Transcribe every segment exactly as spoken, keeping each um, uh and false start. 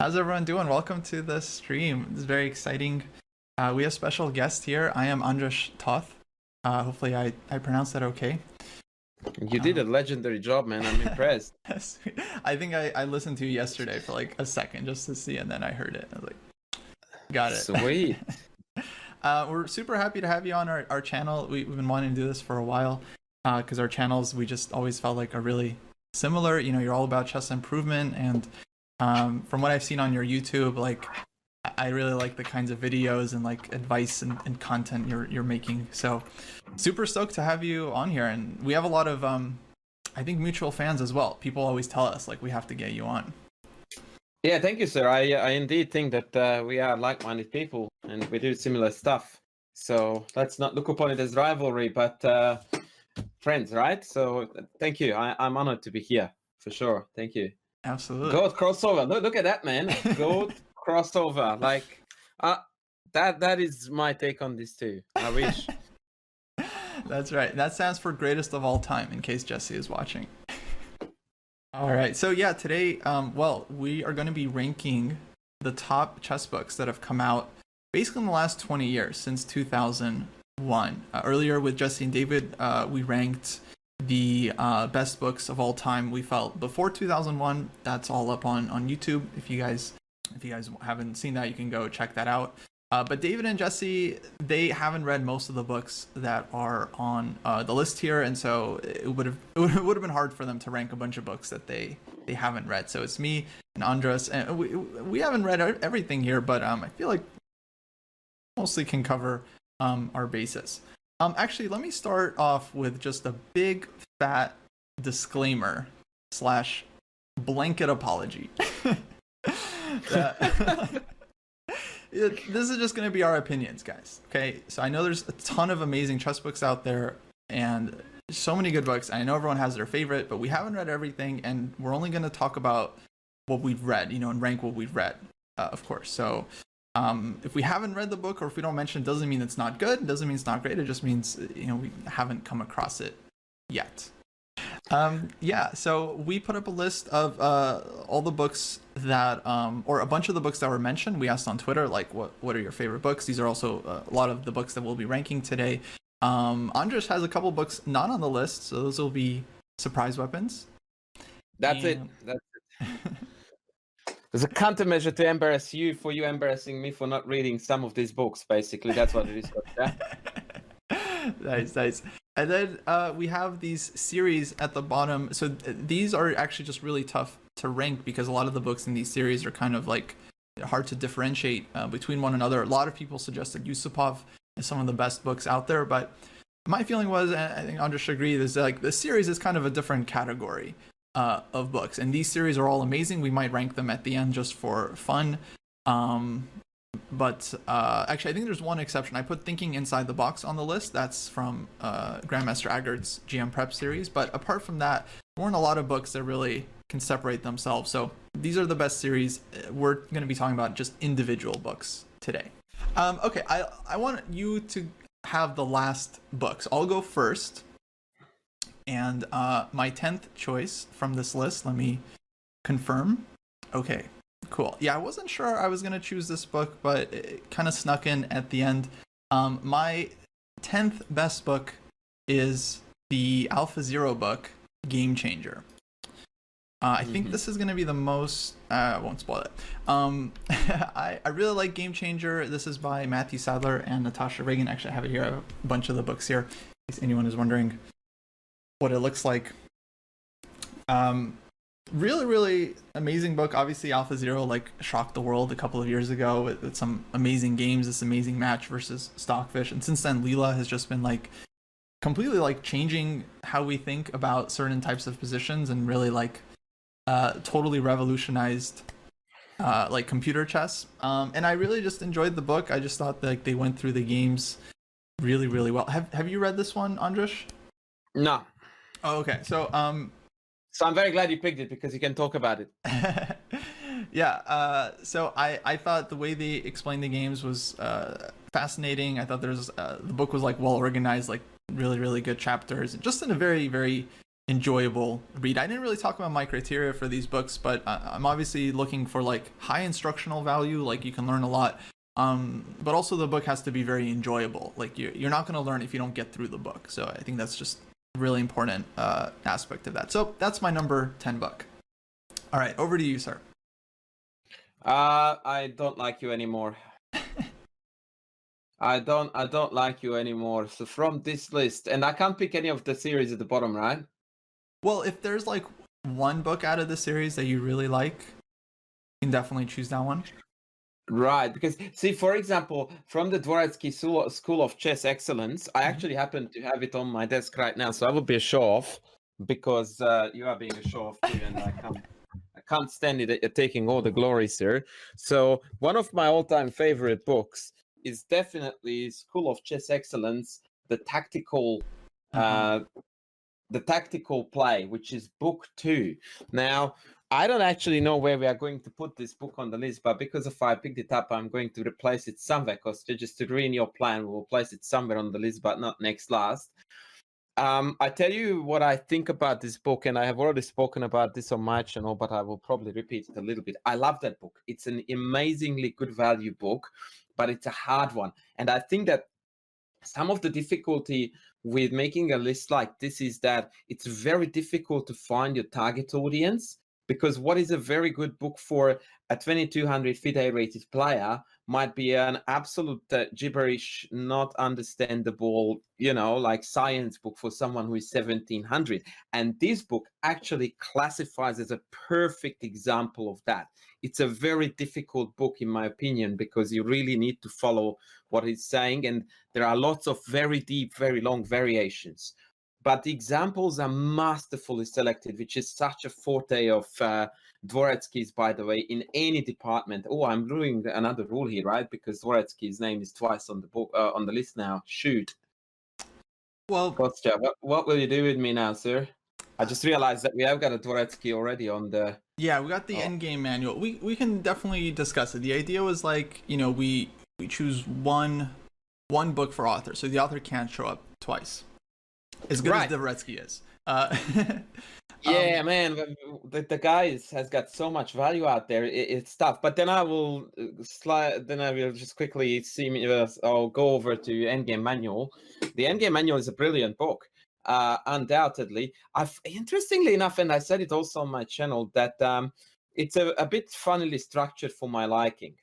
How's everyone doing? Welcome to the stream. It's very exciting. Uh, we have special guests here. I am Andras Toth. Uh, hopefully I, I pronounced that okay. You did a legendary job, man. I'm impressed. I think I, I listened to you yesterday for like a second just to see, and then I heard it. I was like, got it. Sweet. uh, we're super happy to have you on our, our channel. We, we've been wanting to do this for a while because uh, our channels, we just always felt like are really similar. You know, you're all about chess improvement. And um, from what I've seen on your YouTube, like I really like the kinds of videos and like advice and, and content you're you're making. So super stoked to have you on here, and we have a lot of um I think mutual fans as well. People always tell us like we have to get you on. Yeah, thank you, sir. I I indeed think that uh, we are like-minded people and we do similar stuff. So let's not look upon it as rivalry, but uh, friends, right? So thank you. I, I'm honored to be here for sure. Thank you. Absolutely. Gold crossover. Look, look at that, man. Gold. Crossover, like uh that that is my take on this too. I wish. That's right. That stands for greatest of all time, in case Jesse is watching. All right, so yeah, today um well we are going to be ranking the top chess books that have come out basically in the last twenty years since two thousand one. Uh, earlier with Jesse and David, uh we ranked the uh best books of all time we felt before two thousand one. That's all up on on YouTube. If you guys If you guys haven't seen that, you can go check that out. Uh, but David and Jesse, they haven't read most of the books that are on uh, the list here, and so it would have it would have been hard for them to rank a bunch of books that they they haven't read. So it's me and Andras, and we we haven't read everything here, but um, I feel like mostly can cover um our basis. Um, actually, let me start off with just a big fat disclaimer slash blanket apology. That, this is just going to be our opinions, guys. Okay, so I know there's a ton of amazing chess books out there and so many good books. I know everyone has their favorite, but we haven't read everything, and we're only going to talk about what we've read, you know, and rank what we've read, uh, of course. So um if we haven't read the book, or if we don't mention it, doesn't mean it's not good, doesn't mean it's not great. It just means, you know, we haven't come across it yet. Um, yeah, so we put up a list of uh, all the books that, um, or a bunch of the books that were mentioned. We asked on Twitter, like, what what are your favorite books? These are also uh, a lot of the books that we'll be ranking today. Um, Andras has a couple books not on the list, so those will be surprise weapons. That's and... it. That's it. There's a countermeasure to embarrass you for you embarrassing me for not reading some of these books, basically. That's what it is. Yeah? Nice, nice. And then uh, we have these series at the bottom. So th- these are actually just really tough to rank because a lot of the books in these series are kind of like hard to differentiate uh, between one another. A lot of people suggested Yusupov is some of the best books out there, but my feeling was, and I think Andras agreed, is like the series is kind of a different category uh, of books. And these series are all amazing. We might rank them at the end just for fun. Um, But uh, actually, I think there's one exception. I put Thinking Inside the Box on the list. That's from uh, Grandmaster Aagaard's G M Prep series. But apart from that, there weren't a lot of books that really can separate themselves. So these are the best series. We're going to be talking about just individual books today. Um, okay, I, I want you to have the last books. I'll go first. And uh, my tenth choice from this list, let me confirm. Okay. Cool. Yeah, I wasn't sure I was going to choose this book, but it kind of snuck in at the end. Um, my tenth best book is the AlphaZero book, Game Changer. Uh, I mm-hmm. think this is going to be the most... Uh, I won't spoil it. Um, I, I really like Game Changer. This is by Matthew Sadler and Natasha Reagan. Actually, I have it here. I have a bunch of the books here, in case anyone is wondering what it looks like. Um... Really, really amazing book. Obviously, AlphaZero like shocked the world a couple of years ago with, with some amazing games, this amazing match versus Stockfish, and since then, Leela has just been like completely like changing how we think about certain types of positions, and really like uh, totally revolutionized uh, like computer chess. Um, and I really just enjoyed the book. I just thought that, like, they went through the games really, really well. Have Have you read this one, Andras? No. Oh, okay. So, um. So I'm very glad you picked it because you can talk about it. Yeah. Uh, so I, I thought the way they explained the games was uh, fascinating. I thought there was, uh, the book was like well organized, like really, really good chapters, just in a very, very enjoyable read. I didn't really talk about my criteria for these books, but I'm obviously looking for like high instructional value, like you can learn a lot. Um, but also the book has to be very enjoyable. Like you, you're not going to learn if you don't get through the book. So I think that's just a really important uh, aspect of that. So that's my number ten book. All right, over to you, sir. Uh, I don't like you anymore. I don't, I don't like you anymore. So from this list, and I can't pick any of the series at the bottom, right? Well, if there's like one book out of the series that you really like, you can definitely choose that one. Right, because see, for example, from the Dvoretsky School of Chess Excellence, I actually happen to have it on my desk right now, so I would be a show-off, because uh, you are being a show-off too, and I can't, I can't stand it that you're taking all the glory, sir. So one of my all-time favorite books is definitely School of Chess Excellence, the tactical, mm-hmm. uh, the tactical play, which is book two. Now, I don't actually know where we are going to put this book on the list, but because if I picked it up, I'm going to replace it somewhere, because just to ruin your plan, we'll place it somewhere on the list, but not next last. Um, I tell you what I think about this book, and I have already spoken about this on my channel, but I will probably repeat it a little bit. I love that book. It's an amazingly good value book, but it's a hard one. And I think that some of the difficulty with making a list like this is that it's very difficult to find your target audience. Because what is a very good book for a twenty-two hundred FIDE rated player might be an absolute uh, gibberish, not understandable, you know, like science book for someone who is seventeen hundred. And this book actually classifies as a perfect example of that. It's a very difficult book, in my opinion, because you really need to follow what it's saying. And there are lots of very deep, very long variations. But the examples are masterfully selected, which is such a forte of uh, Dvoretsky's, by the way, in any department. Oh, I'm doing another rule here, right? Because Dvoretsky's name is twice on the book uh, on the list now. Shoot. Well, Kostya, what, what will you do with me now, sir? I just realized that we have got a Dvoretsky already on the. Yeah, we got the oh. Endgame manual. We we can definitely discuss it. The idea was like, you know, we we choose one one book for author, so the author can't show up twice. As good right. as Dvoretsky is. Uh, yeah, um, man, the, the guy is, has got so much value out there. It, it's tough. But then I will slide. Then I will just quickly see me. Uh, I'll go over to Endgame Manual. The Endgame Manual is a brilliant book, uh, undoubtedly. I've interestingly enough, and I said it also on my channel, that um, it's a, a bit funnily structured for my liking.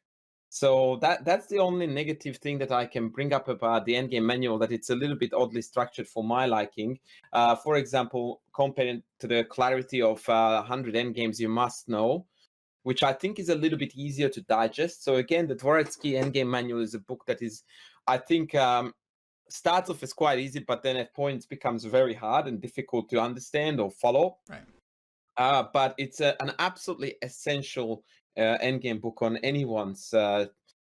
So that that's the only negative thing that I can bring up about the Endgame Manual, that it's a little bit oddly structured for my liking. Uh, for example, compared to the clarity of uh, one hundred Endgames You Must Know, which I think is a little bit easier to digest. So again, the Dvoretsky Endgame Manual is a book that is, I think, um, starts off as quite easy, but then at points becomes very hard and difficult to understand or follow. Right. Uh, but it's a, an absolutely essential Uh, Endgame book on anyone's uh,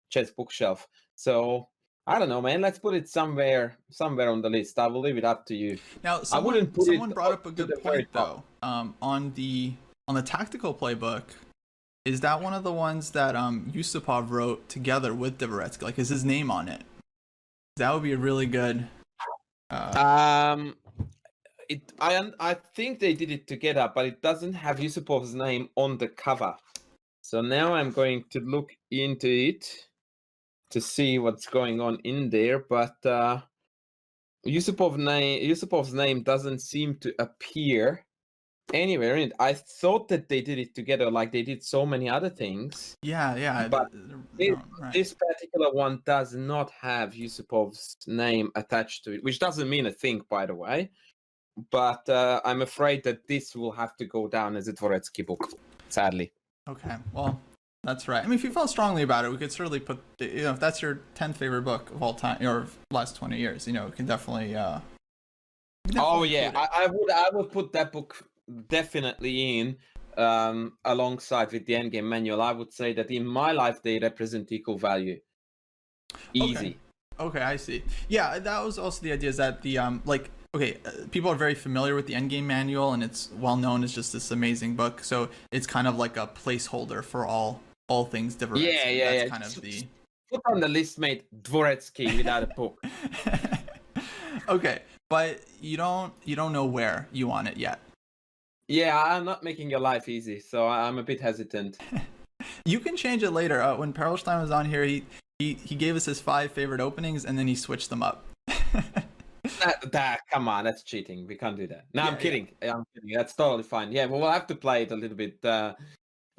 chess bookshelf. So I don't know, man. Let's put it somewhere, somewhere on the list. I will leave it up to you. Now, someone, I wouldn't put someone it brought up a good point though. Um, on the on the tactical playbook, is that one of the ones that um, Yusupov wrote together with Dvoretsky? Like, is his name on it? That would be a really good. Uh... Um. It. I. I think they did it together, but it doesn't have Yusupov's name on the cover. So now I'm going to look into it to see what's going on in there, but uh, Yusupov name, Yusupov's name doesn't seem to appear anywhere in it. I thought that they did it together like they did so many other things. Yeah, yeah. But this, no, right. this particular one does not have Yusupov's name attached to it, which doesn't mean a thing, by the way. But uh, I'm afraid that this will have to go down as a Dvoretsky book, sadly. Okay, well, that's right. I mean, if you felt strongly about it, we could certainly put, the, you know, if that's your tenth favorite book of all time, or last twenty years, you know, we can definitely. Uh, we can definitely oh yeah, I, I would, I would put that book definitely in um, alongside with the Endgame Manual. I would say that in my life they represent equal value. Easy. Okay, okay, I see. Yeah, that was also the idea, is that the um, like. Okay, people are very familiar with the Endgame Manual, and it's well known as just this amazing book. So it's kind of like a placeholder for all all things Dvoretsky. Yeah, yeah, That's yeah. kind of the put on the list, mate. Dvoretsky without a book. Okay, but you don't you don't know where you want it yet. Yeah, I'm not making your life easy, so I'm a bit hesitant. You can change it later. Uh, when Perelstein was on here, he, he he gave us his five favorite openings, and then he switched them up. That, that, come on, that's cheating. We can't do that. No, yeah, I'm kidding. Yeah. I'm kidding. That's totally fine. Yeah, well, we'll have to play it a little bit uh,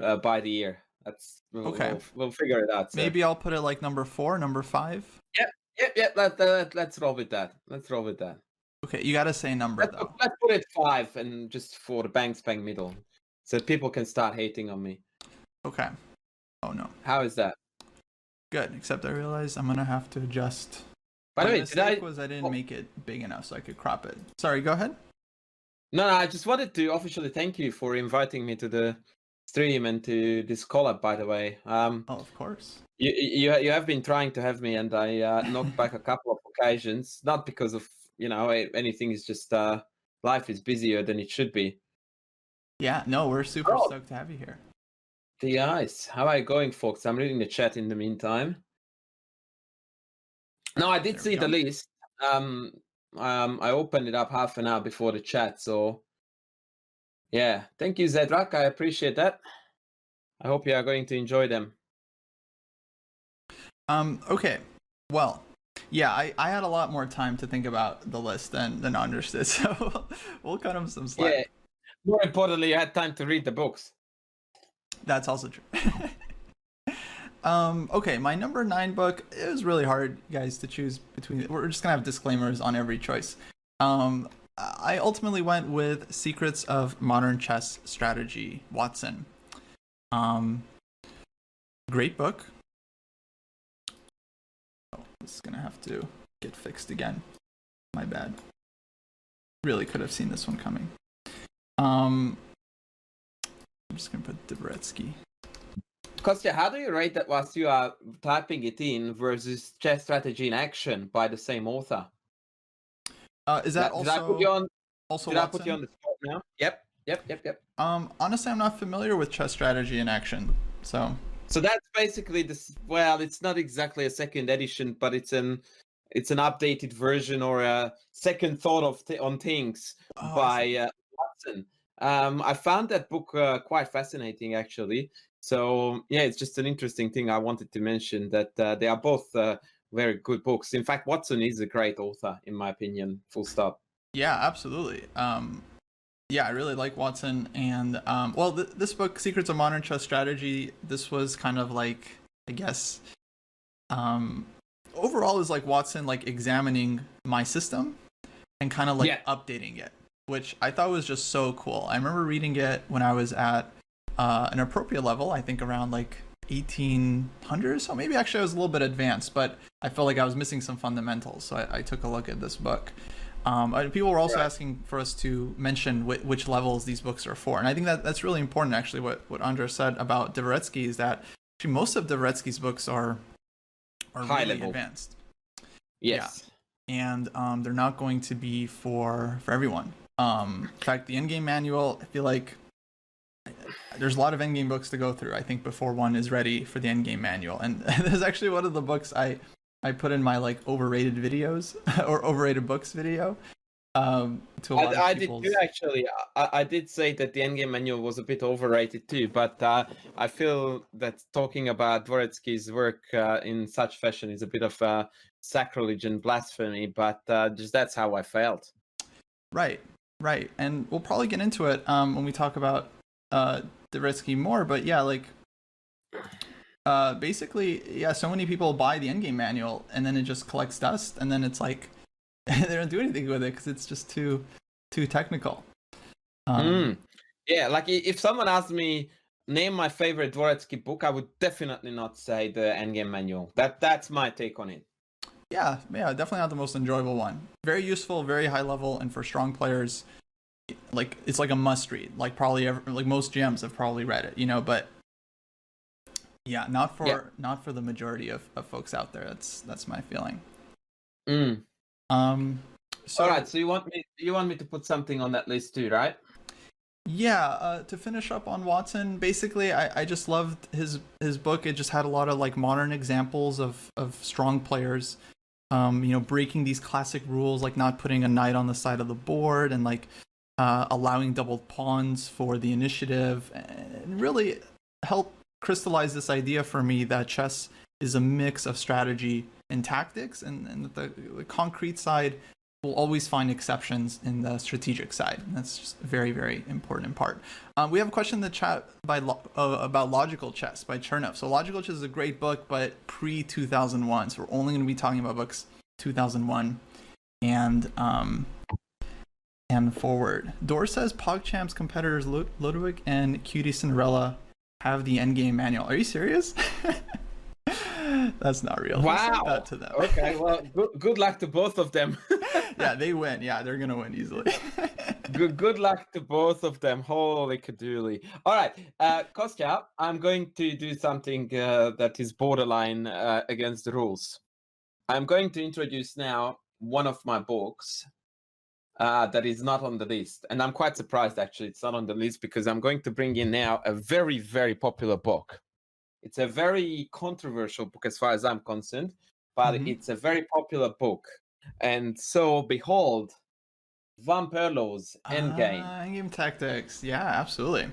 uh, by the ear. That's we'll, okay. We'll, we'll figure it out. So. Maybe I'll put it like number four, number five. Yeah, yeah, yeah. Let, let, let's roll with that. Let's roll with that. Okay, you gotta say number let's, though. Let's put it five, and just for the bang bang middle, so people can start hating on me. Okay. Oh no. How is that? Good. Except I realize I'm gonna have to adjust. By the way, did I? Was I didn't oh. make it big enough so I could crop it. Sorry. Go ahead. No, no, I just wanted to officially thank you for inviting me to the stream and to this collab. By the way. Um, oh, of course. You you you have been trying to have me, and I uh, knocked back a couple of occasions, not because of you know anything. Is just uh, life is busier than it should be. Yeah. No, we're super oh. stoked to have you here. The eyes. How are you going, folks? I'm reading the chat in the meantime. No, I did see the list. Um, um, I opened it up half an hour before the chat. So, yeah. Thank you, Zedrak. I appreciate that. I hope you are going to enjoy them. Um. Okay. Well, yeah, I, I had a lot more time to think about the list than, than Anders did. So we'll cut him some slack. Yeah. More importantly, I had time to read the books. That's also true. um, okay, my number nine book, it was really hard, guys, to choose between. We're just going to have disclaimers on every choice. Um, I ultimately went with Secrets of Modern Chess Strategy, Watson. Um, great book. Oh, this is going to have to get fixed again. My bad. Really could have seen this one coming. Um... I'm just going to put Dvoretsky. Kostya, how do you rate that whilst you are typing it in versus Chess Strategy in Action by the same author? Uh, is that did, also... Did I put you on, also did Watson? I put you on the spot now? Yep, yep, yep, yep. Um, honestly, I'm not familiar with Chess Strategy in Action, so... So that's basically this... Well, it's not exactly a second edition, but it's an it's an updated version or a second thought of th on things oh, by uh, Watson. Um, I found that book uh, quite fascinating, actually. So, yeah, it's just an interesting thing I wanted to mention, that uh, they are both uh, very good books. In fact, Watson is a great author, in my opinion, full stop. Yeah, absolutely. Um, yeah, I really like Watson. And, um, well, th this book, Secrets of Modern Chess Strategy, this was kind of like, I guess, um, overall is like Watson, like, examining my system and kind of, like, yeah. updating it, which I thought was just so cool. I remember reading it when I was at uh, an appropriate level, I think around like eighteen hundred or so. Maybe actually I was a little bit advanced, but I felt like I was missing some fundamentals. So I, I took a look at this book. Um, people were also yeah. asking for us to mention wh which levels these books are for. And I think that that's really important, actually, what, what Andras said about Dvoretsky is that actually most of Dvoretsky's books are, are High really level. advanced. Yes. Yeah. And um, they're not going to be for, for everyone. Um, in fact, the endgame manual, I feel like there's a lot of endgame books to go through, I think, before one is ready for the endgame manual. And this is actually one of the books I, I put in my, like, overrated videos or overrated books video. Um, to a lot I, of people's... I did too, actually. I, I did say that the endgame manual was a bit overrated too, but uh, I feel that talking about Dvoretsky's work uh, in such fashion is a bit of uh, sacrilege and blasphemy, but uh, just that's how I felt. Right. Right, and we'll probably get into it um, when we talk about uh, Dvoretsky more, but yeah, like, uh, basically, yeah, so many people buy the endgame manual, and then it just collects dust, and then it's like, they don't do anything with it, because it's just too too technical. Um, mm. Yeah, like, if someone asked me, name my favorite Dvoretsky book, I would definitely not say the endgame manual. That That's my take on it. Yeah, yeah, definitely not the most enjoyable one. Very useful, very high level, and for strong players, like it's like a must read. Like probably every, like most G Ms have probably read it, you know. But yeah, not for yeah. not for the majority of, of folks out there. That's that's my feeling. Mm. Um. So, all right. So you want me you want me to put something on that list too, right? Yeah. Uh, to finish up on Watson, basically, I I just loved his his book. It just had a lot of like modern examples of of strong players. um, you know, breaking these classic rules, like not putting a knight on the side of the board and like uh, allowing doubled pawns for the initiative, and really helped crystallize this idea for me that chess is a mix of strategy and tactics, and, and the, the concrete side will always find exceptions in the strategic side. And that's just a very, very important part. Um, we have a question in the chat by lo uh, about Logical Chess by Chernev. So Logical Chess is a great book, but pre two thousand one. So we're only going to be talking about books two thousand one and um, and forward. Dor says PogChamp's competitors Lud Ludwig and Cutie Cinderella have the endgame manual. Are you serious? That's not real. Wow. That to them. Okay, well, good luck to both of them. Yeah, they win. Yeah, they're gonna win easily. good, good luck to both of them. Holy kadooly! All right, uh, Kostya, I'm going to do something uh, that is borderline uh, against the rules. I'm going to introduce now one of my books uh, that is not on the list, and I'm quite surprised actually it's not on the list, because I'm going to bring in now a very, very popular book. It's a very controversial book as far as I'm concerned, but mm-hmm. it's a very popular book. And so, behold, Van Perlow's Endgame. Uh, endgame Tactics. Yeah, absolutely.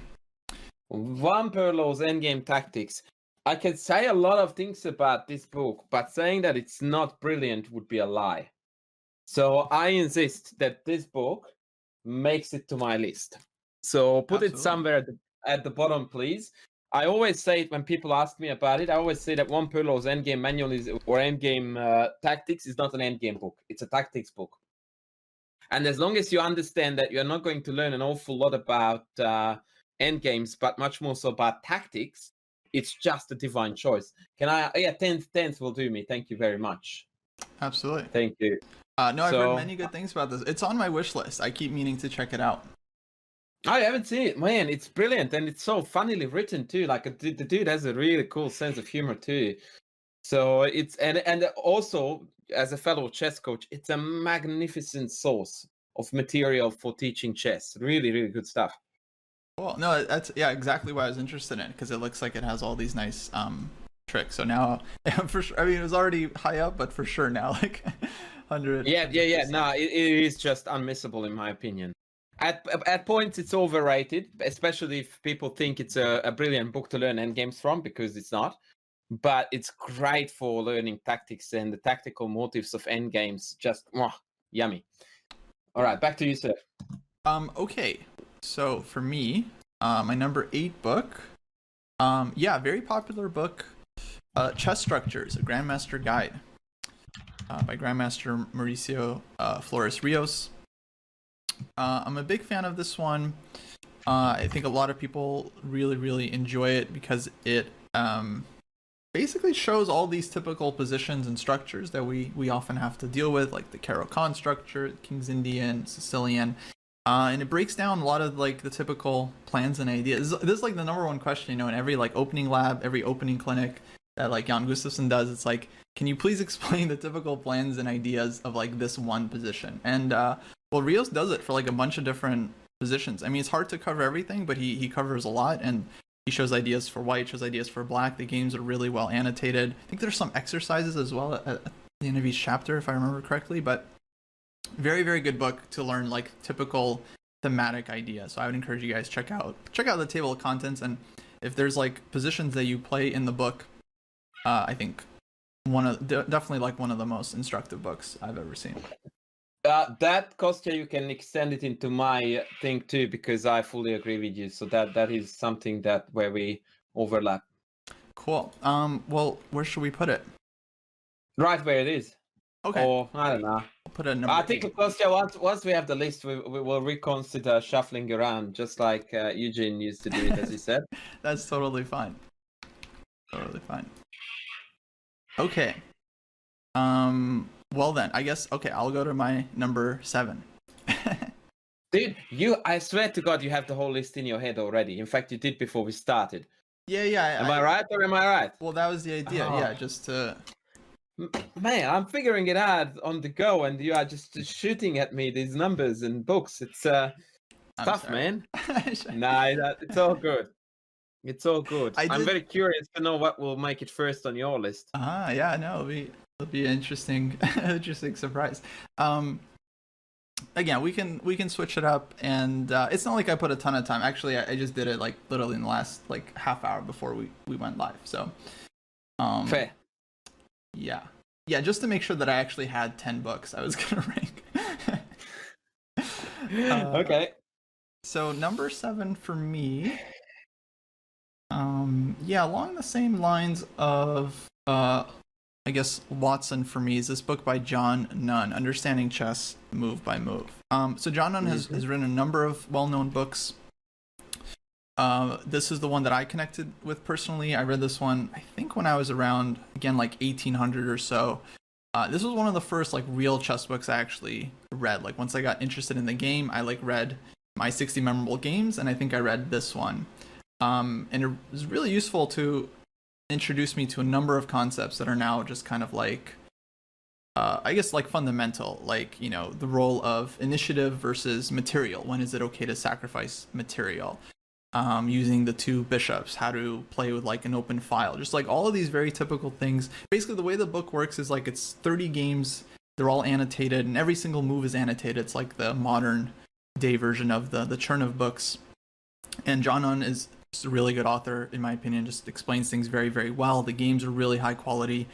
Van Perlow's Endgame Tactics. I can say a lot of things about this book, but saying that it's not brilliant would be a lie. So I insist that this book makes it to my list. So put absolutely. It somewhere at the, at the bottom, please. I always say it when people ask me about it. I always say that Van Perlow's Endgame Manual is, or Endgame uh, Tactics is not an endgame book. It's a tactics book. And as long as you understand that you're not going to learn an awful lot about uh, endgames, but much more so about tactics, it's just a divine choice. Can I? Yeah, tens, tens will do me. Thank you very much. Absolutely. Thank you. Uh, no, I've so, heard many good things about this. It's on my wish list. I keep meaning to check it out. I haven't seen it, man. It's brilliant, and it's so funnily written too. Like the dude has a really cool sense of humor too. So it's and and also as a fellow chess coach, it's a magnificent source of material for teaching chess. Really, really good stuff. Well, no, that's yeah, exactly why I was interested in it, because it looks like it has all these nice um tricks. So now, for sure, I mean, it was already high up, but for sure now, like one hundred. Yeah, yeah, yeah. No, it, it is just unmissable in my opinion. At, at points, it's overrated, especially if people think it's a, a brilliant book to learn endgames from, because it's not. But it's great for learning tactics and the tactical motives of endgames. Just mwah, yummy. All right, back to you, sir. Um, okay, so for me, uh, my number eight book, um, yeah, very popular book, uh, Chess Structures, A Grandmaster Guide uh, by Grandmaster Mauricio uh, Flores Ríos. Uh, I'm a big fan of this one. Uh, I think a lot of people really, really enjoy it because it um, basically shows all these typical positions and structures that we, we often have to deal with, like the Caro-Kann structure, King's Indian, Sicilian. Uh, and it breaks down a lot of like the typical plans and ideas. This is, this is like the number one question, you know, in every like opening lab, every opening clinic that like Jan Gustafsson does. It's like, can you please explain the typical plans and ideas of like this one position? And uh, well, Ríos does it for like a bunch of different positions. I mean, it's hard to cover everything, but he, he covers a lot, and he shows ideas for white, shows ideas for black. The games are really well annotated. I think there's some exercises as well at, at the end of each chapter, if I remember correctly, but very, very good book to learn like typical thematic ideas. So I would encourage you guys to check out, check out the table of contents. And if there's like positions that you play in the book, uh, I think one of definitely like one of the most instructive books I've ever seen. Uh, that, Kostya, you can extend it into my thing too, because I fully agree with you. So that that is something that where we overlap. Cool. Um. Well, where should we put it? Right where it is. Okay. Or I don't know. I'll put a number. I think, Kostya, once once we have the list, we we will reconsider shuffling around, just like uh, Eugene used to do it, as he said. That's totally fine. Totally fine. Okay. Um. Well then, I guess, okay, I'll go to my number seven. Dude, you, I swear to God, you have the whole list in your head already. In fact, you did before we started. Yeah, yeah. Am I, I right or am I right? Well, that was the idea, oh. yeah, just to... Man, I'm figuring it out on the go, and you are just shooting at me these numbers and books. It's uh, tough, sorry. man. Nah, it's all good. It's all good. I I'm did... very curious to know what will make it first on your list. Ah, yeah, no, it'll be, it'll be an interesting, interesting surprise. Um, again, we can we can switch it up, and uh, it's not like I put a ton of time. Actually, I, I just did it like literally in the last like half hour before we we went live. So, um, fair. Yeah, yeah, just to make sure that I actually had ten books I was gonna rank. uh, okay. So number seven for me. Um, yeah, along the same lines of, uh, I guess, Watson for me is this book by John Nunn, Understanding Chess Move by Move. Um, so John Nunn has, mm-hmm. has written a number of well-known books. Uh, this is the one that I connected with personally. I read this one, I think, when I was around, again, like eighteen hundred or so. Uh, this was one of the first, like, real chess books I actually read. Like, once I got interested in the game, I, like, read my sixty Memorable Games, and I think I read this one. Um, and it was really useful to introduce me to a number of concepts that are now just kind of like, uh, I guess, like fundamental, like, you know, the role of initiative versus material. When is it okay to sacrifice material? Um, using the two bishops, how to play with like an open file, just like all of these very typical things. Basically, the way the book works is like it's thirty games. They're all annotated and every single move is annotated. It's like the modern day version of the, the Chernev books. And John Nunn is just a really good author, in my opinion, just explains things very, very well. The games are really high quality.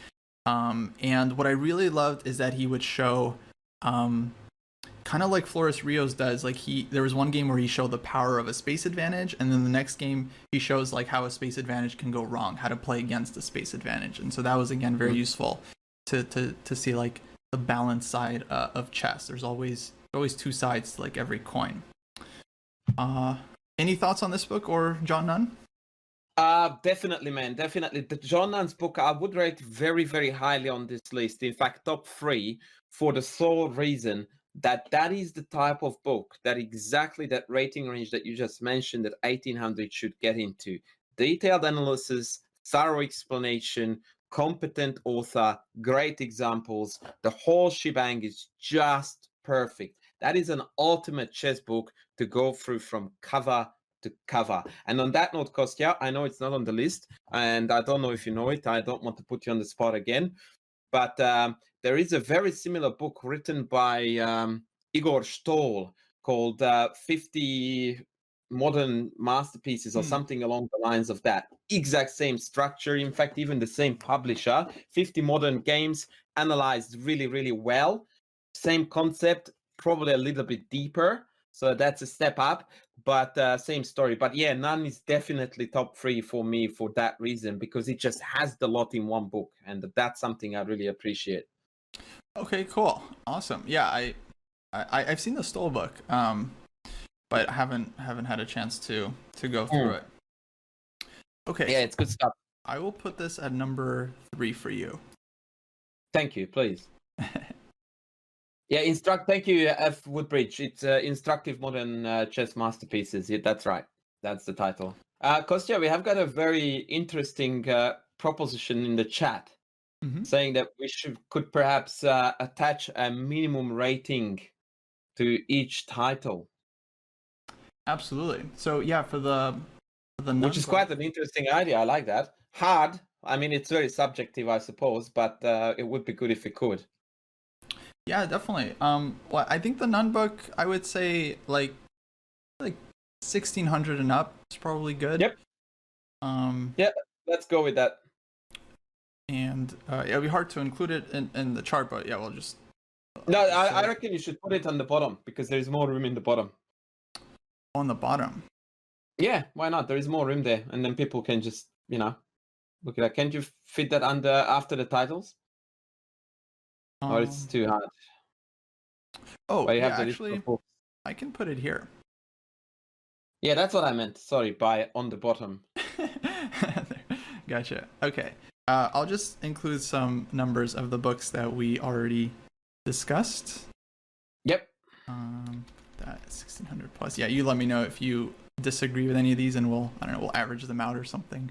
Um, and what I really loved is that he would show, um, kind of like Flores Ríos does, like he, there was one game where he showed the power of a space advantage. And then the next game, he shows like how a space advantage can go wrong, how to play against a space advantage. And so that was, again, very mm-hmm. useful to, to, to see like the balance side uh, of chess. There's always, always two sides to like every coin. Uh, Any thoughts on this book or John Nunn? Uh, definitely, man. Definitely. The John Nunn's book, I would rate very, very highly on this list. In fact, top three, for the sole reason that that is the type of book that exactly that rating range that you just mentioned that eighteen hundred should get into. Detailed analysis, thorough explanation, competent author, great examples. The whole shebang is just perfect. That is an ultimate chess book to go through from cover to cover. And on that note, Kostya, I know it's not on the list, and I don't know if you know it. I don't want to put you on the spot again. But um, there is a very similar book written by um, Igor Stohl called uh, fifty Modern Masterpieces or mm. something along the lines of that. Exact same structure. In fact, even the same publisher. fifty Modern Games, analyzed really, really well. Same concept. Probably a little bit deeper, so that's a step up, but uh, same story. But yeah, Nunn is definitely top three for me for that reason, because it just has the lot in one book, and that's something I really appreciate. Okay, cool, awesome. Yeah, I, I I've seen the Stoll book, um, but haven't haven't had a chance to to go through mm. it. Okay. Yeah, it's good stuff. I will put this at number three for you. Thank you, please. Yeah, instruct. Thank you, F. Woodbridge. It's uh, Instructive Modern uh, Chess Masterpieces. Yeah, that's right. That's the title. Uh, Kostya, we have got a very interesting uh, proposition in the chat mm-hmm. saying that we should could perhaps uh, attach a minimum rating to each title. Absolutely. So yeah, for the for the number... which is quite an interesting idea. I like that. Hard. I mean, it's very subjective, I suppose, but uh, it would be good if we could. Yeah, definitely. Um, well, I think the Nunn book, I would say like like sixteen hundred and up is probably good. Yep. Um. Yeah, let's go with that. And uh, yeah, it'll be hard to include it in, in the chart, but yeah, we'll just. Uh, no, I, I reckon you should put it on the bottom because there is more room in the bottom. On the bottom. Yeah, why not? There is more room there, and then people can just you know look at that. Can't you fit that under after the titles? Oh, it's too hard. Oh, yeah, actually, I can put it here. Yeah, that's what I meant. Sorry, by on the bottom. Gotcha. Okay. Uh, I'll just include some numbers of the books that we already discussed. Yep. Um, that sixteen hundred plus. Yeah, you let me know if you disagree with any of these, and we'll, I don't know, we'll average them out or something.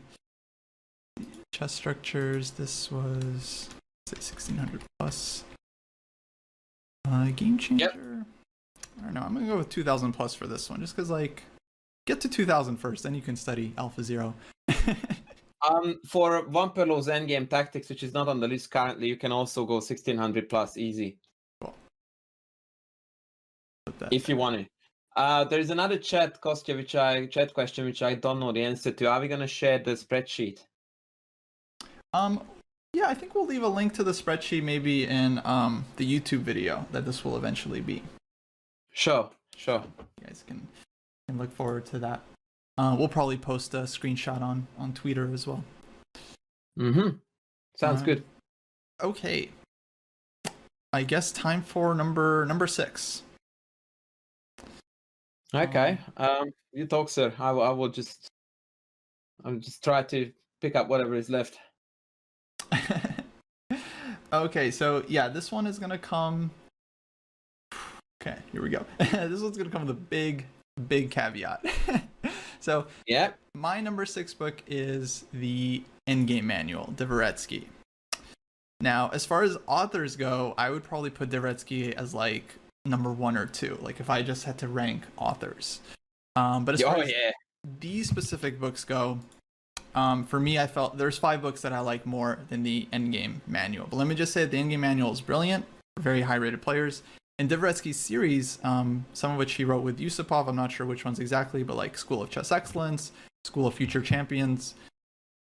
Chess structures. This was... say sixteen hundred plus. Uh, game changer. Yep. I don't know. I'm gonna go with two thousand plus for this one, just because like Get to two thousand first, then you can study AlphaZero. Um, for Vamperlo's endgame tactics, which is not on the list currently, you can also go sixteen hundred plus easy. Cool. If you want it. Uh, there is another chat, Kostya, which I chat question, which I don't know the answer to. Are we going to share the spreadsheet? Um, yeah, I think we'll leave a link to the spreadsheet maybe in um, the YouTube video that this will eventually be. Sure, sure. You guys can, can look forward to that. Uh, we'll probably post a screenshot on, on Twitter as well. Mm-hmm. Sounds uh, good. Okay. I guess time for number number six. Okay. Um, you talk, sir. I, I will just I'll just try to pick up whatever is left. Okay, so yeah, this one is gonna come. Okay, here we go. This one's gonna come with a big, big caveat. So yeah, my number six book is the Endgame Manual, Dvoretsky. Now, as far as authors go, I would probably put Dvoretsky as like number one or two, like if I just had to rank authors. Um, but as oh, far as yeah. these specific books go, um, for me, I felt there's five books that I like more than the Endgame Manual. But let me just say that the Endgame Manual is brilliant, very high-rated players. And Dvoretsky's series, um, some of which he wrote with Yusupov, I'm not sure which ones exactly, but like School of Chess Excellence, School of Future Champions,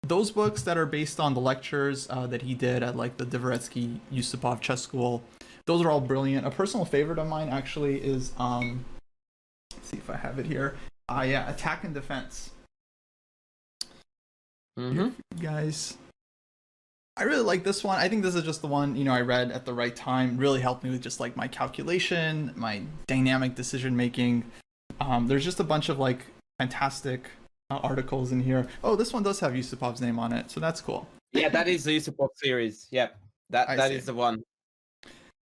those books that are based on the lectures uh, that he did at like the Dvoretsky-Yusupov Chess School, those are all brilliant. A personal favorite of mine actually is, um, let's see if I have it here, uh, yeah, Attack and Defense. Mm-hmm. You guys... I really like this one. I think this is just the one, you know, I read at the right time. Really helped me with just like my calculation, my dynamic decision making. Um, there's just a bunch of like fantastic uh, articles in here. Oh, this one does have Yusupov's name on it, so that's cool. Yeah, that is the Yusupov series. Yeah, that I that see. is the one.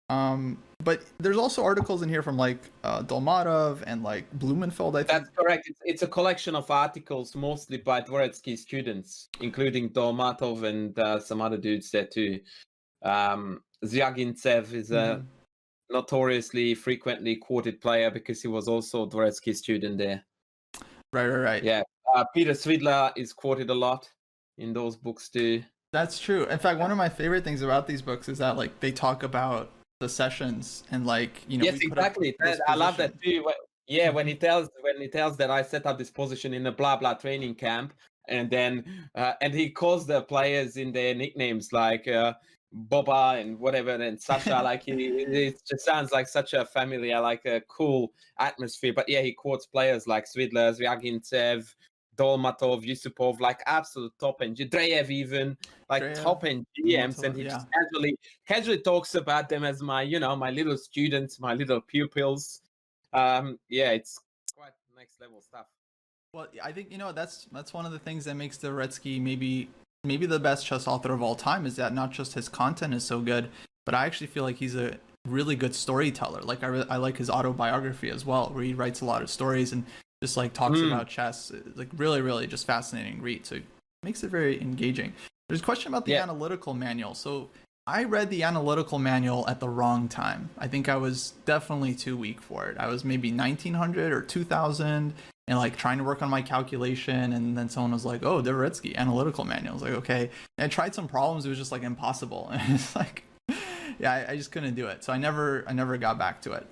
Um, but there's also articles in here from like uh, Dolmatov and like Blumenfeld, I think. That's correct. It's, it's a collection of articles mostly by Dvoretsky students, including Dolmatov and uh, some other dudes there too. Um, Zvjaginsev is a mm-hmm. notoriously frequently quoted player because he was also a Dvoretsky student there. Right, right, right. Yeah. Uh, Peter Swidler is quoted a lot in those books too. That's true. In fact, one of my favorite things about these books is that like they talk about the sessions and like, you know, yes, we exactly. That, I love that too. Yeah, when he tells when he tells that I set up this position in a blah blah training camp, and then uh, and he calls the players in their nicknames like uh, Boba and whatever and Sasha. Like he, it just sounds like such a familiar, like a cool atmosphere. But yeah, he quotes players like Swidler, Zvjaginsev, Dolmatov, Yusupov, like absolute top end, Dreev even, like Dreev, top end G Ms, Dolmatov, and he yeah. just casually, casually talks about them as my, you know, my little students, my little pupils. Um, yeah, it's quite next level stuff. Well, I think, you know, that's that's one of the things that makes Dvoretsky maybe maybe the best chess author of all time, is that not just his content is so good, but I actually feel like he's a really good storyteller. Like I re- I like his autobiography as well, where he writes a lot of stories and just like talks mm. about chess, like really, really just fascinating read. So it makes it very engaging. There's a question about the yeah. analytical manual. So I read the analytical manual at the wrong time. I think I was definitely too weak for it. I was maybe nineteen hundred or two thousand and like trying to work on my calculation. And then someone was like, oh, Dvoretsky, analytical manual. I was like, okay. And I tried some problems. It was just like impossible. And it's like, yeah, I, I just couldn't do it. So I never, I never got back to it.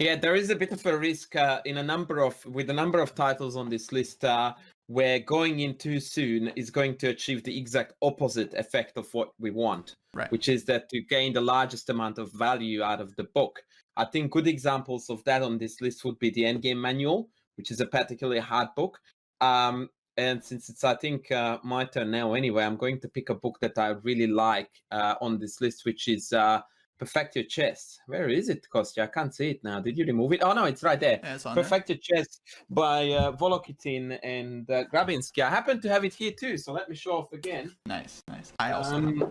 Yeah, there is a bit of a risk uh, in a number of with a number of titles on this list uh, where going in too soon is going to achieve the exact opposite effect of what we want, right. Which is that to gain the largest amount of value out of the book. I think good examples of that on this list would be the Endgame Manual, which is a particularly hard book. Um, and since it's, I think, uh, my turn now anyway, I'm going to pick a book that I really like uh, on this list, which is... Uh, Perfect Your Chess. Where is it, Kostya? I can't see it now. Did you remove it? Oh, no, it's right there. Yeah, Perfect Your Chess by uh, Volokitin and uh, Grabinski. I happen to have it here too, so let me show off again. Nice, nice. I also um,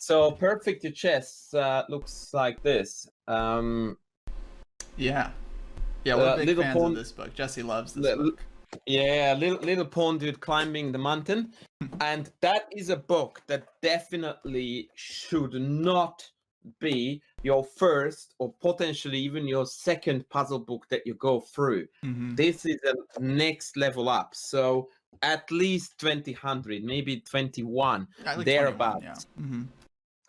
So Perfect Your Chess uh, looks like this. Um, yeah. Yeah, we're uh, big little fans pawn... of this book. Jesse loves this L- book. Yeah, little, little pawn dude climbing the mountain. And that is a book that definitely should not be your first or potentially even your second puzzle book that you go through. Mm-hmm. This is a next level up. So at least twenty hundred, maybe twenty-one, like thereabouts. Yeah. Mm-hmm.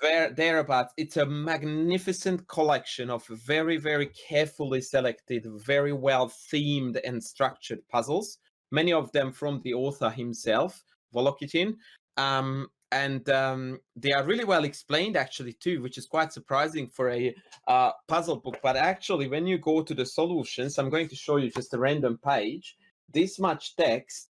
There, thereabouts. It's a magnificent collection of very, very carefully selected, very well themed and structured puzzles. Many of them from the author himself, Volokitin. Um, and um, they are really well explained, actually, too, which is quite surprising for a uh, puzzle book. But actually, when you go to the solutions, I'm going to show you just a random page. This much text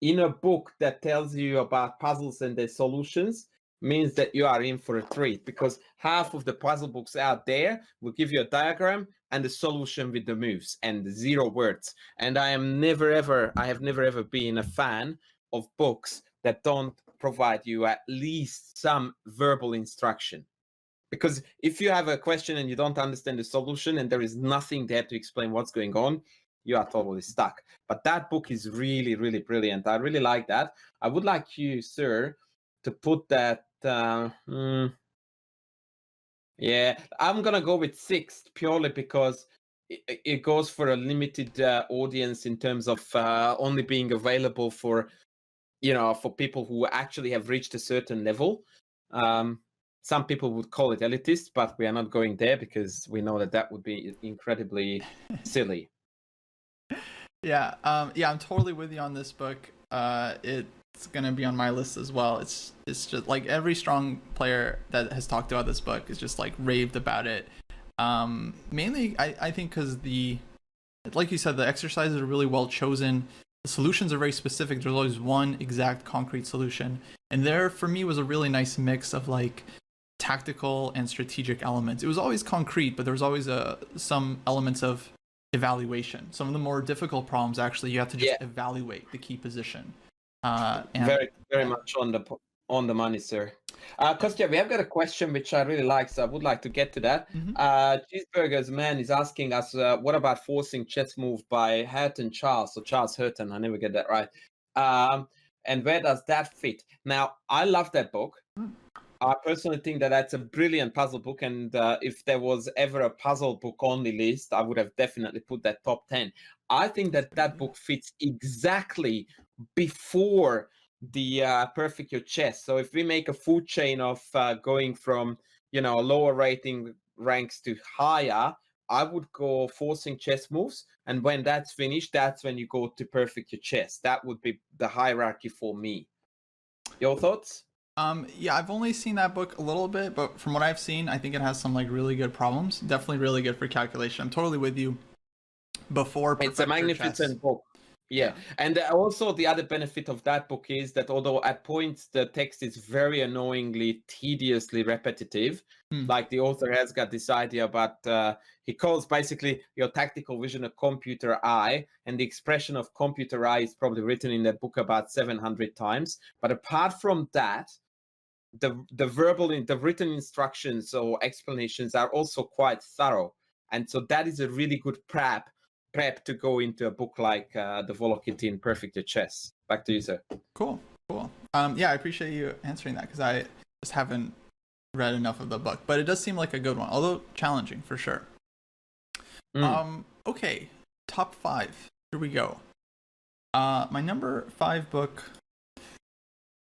in a book that tells you about puzzles and their solutions means that you are in for a treat, because half of the puzzle books out there will give you a diagram and a solution with the moves and zero words. And I am never ever, I have never ever been a fan of books that don't provide you at least some verbal instruction. Because if you have a question and you don't understand the solution and there is nothing there to explain what's going on, you are totally stuck. But that book is really, really brilliant. I really like that. I would like you, sir, to put that, uh, mm, yeah, I'm gonna go with sixth purely because it, it goes for a limited uh, audience in terms of uh, only being available for, you know, for people who actually have reached a certain level. Um, some people would call it elitist, but we are not going there because we know that that would be incredibly silly. Yeah, um, yeah, I'm totally with you on this book. Uh, it. It's gonna be on my list as well. It's it's just like every strong player that has talked about this book is just like raved about it. Um, mainly, I I think because the, like you said, the exercises are really well chosen. The solutions are very specific. There's always one exact concrete solution, and there for me was a really nice mix of like tactical and strategic elements. It was always concrete, but there was always a some elements of evaluation. Some of the more difficult problems actually you have to just yeah. evaluate the key position. Uh, and, very, very much on the on the money, sir. Uh, Kostya, we have got a question which I really like, so I would like to get to that. Mm-hmm. Uh, Cheeseburgers Man is asking us, uh, what about forcing chess move by Hertan Charles or Charles Hertan? I never get that right. Um, and where does that fit? Now, I love that book. Mm. I personally think that that's a brilliant puzzle book, and uh, if there was ever a puzzle book only list, I would have definitely put that top ten. I think that that book fits exactly before the uh, Perfect Your Chess. So if we make a food chain of uh, going from, you know, lower rating ranks to higher, I would go forcing chess moves. And when that's finished, that's when you go to Perfect Your Chess. That would be the hierarchy for me. Your thoughts? Um, yeah, I've only seen that book a little bit, but from what I've seen, I think it has some like really good problems. Definitely really good for calculation. I'm totally with you. Before Perfect It's a magnificent Chess. book. Yeah. yeah. And also the other benefit of that book is that although at points the text is very annoyingly, tediously repetitive, mm. like the author has got this idea about, uh, he calls basically your tactical vision a computer eye, and the expression of computer eye is probably written in that book about seven hundred times. But apart from that, The, the verbal and the written instructions or explanations are also quite thorough. And so that is a really good prep prep to go into a book like uh, the Volokitin Perfect Your Chess. Back to you, sir. Cool, cool. Um, yeah, I appreciate you answering that because I just haven't read enough of the book. But it does seem like a good one, although challenging for sure. Mm. Um, okay, top five. Here we go. Uh, my number five book...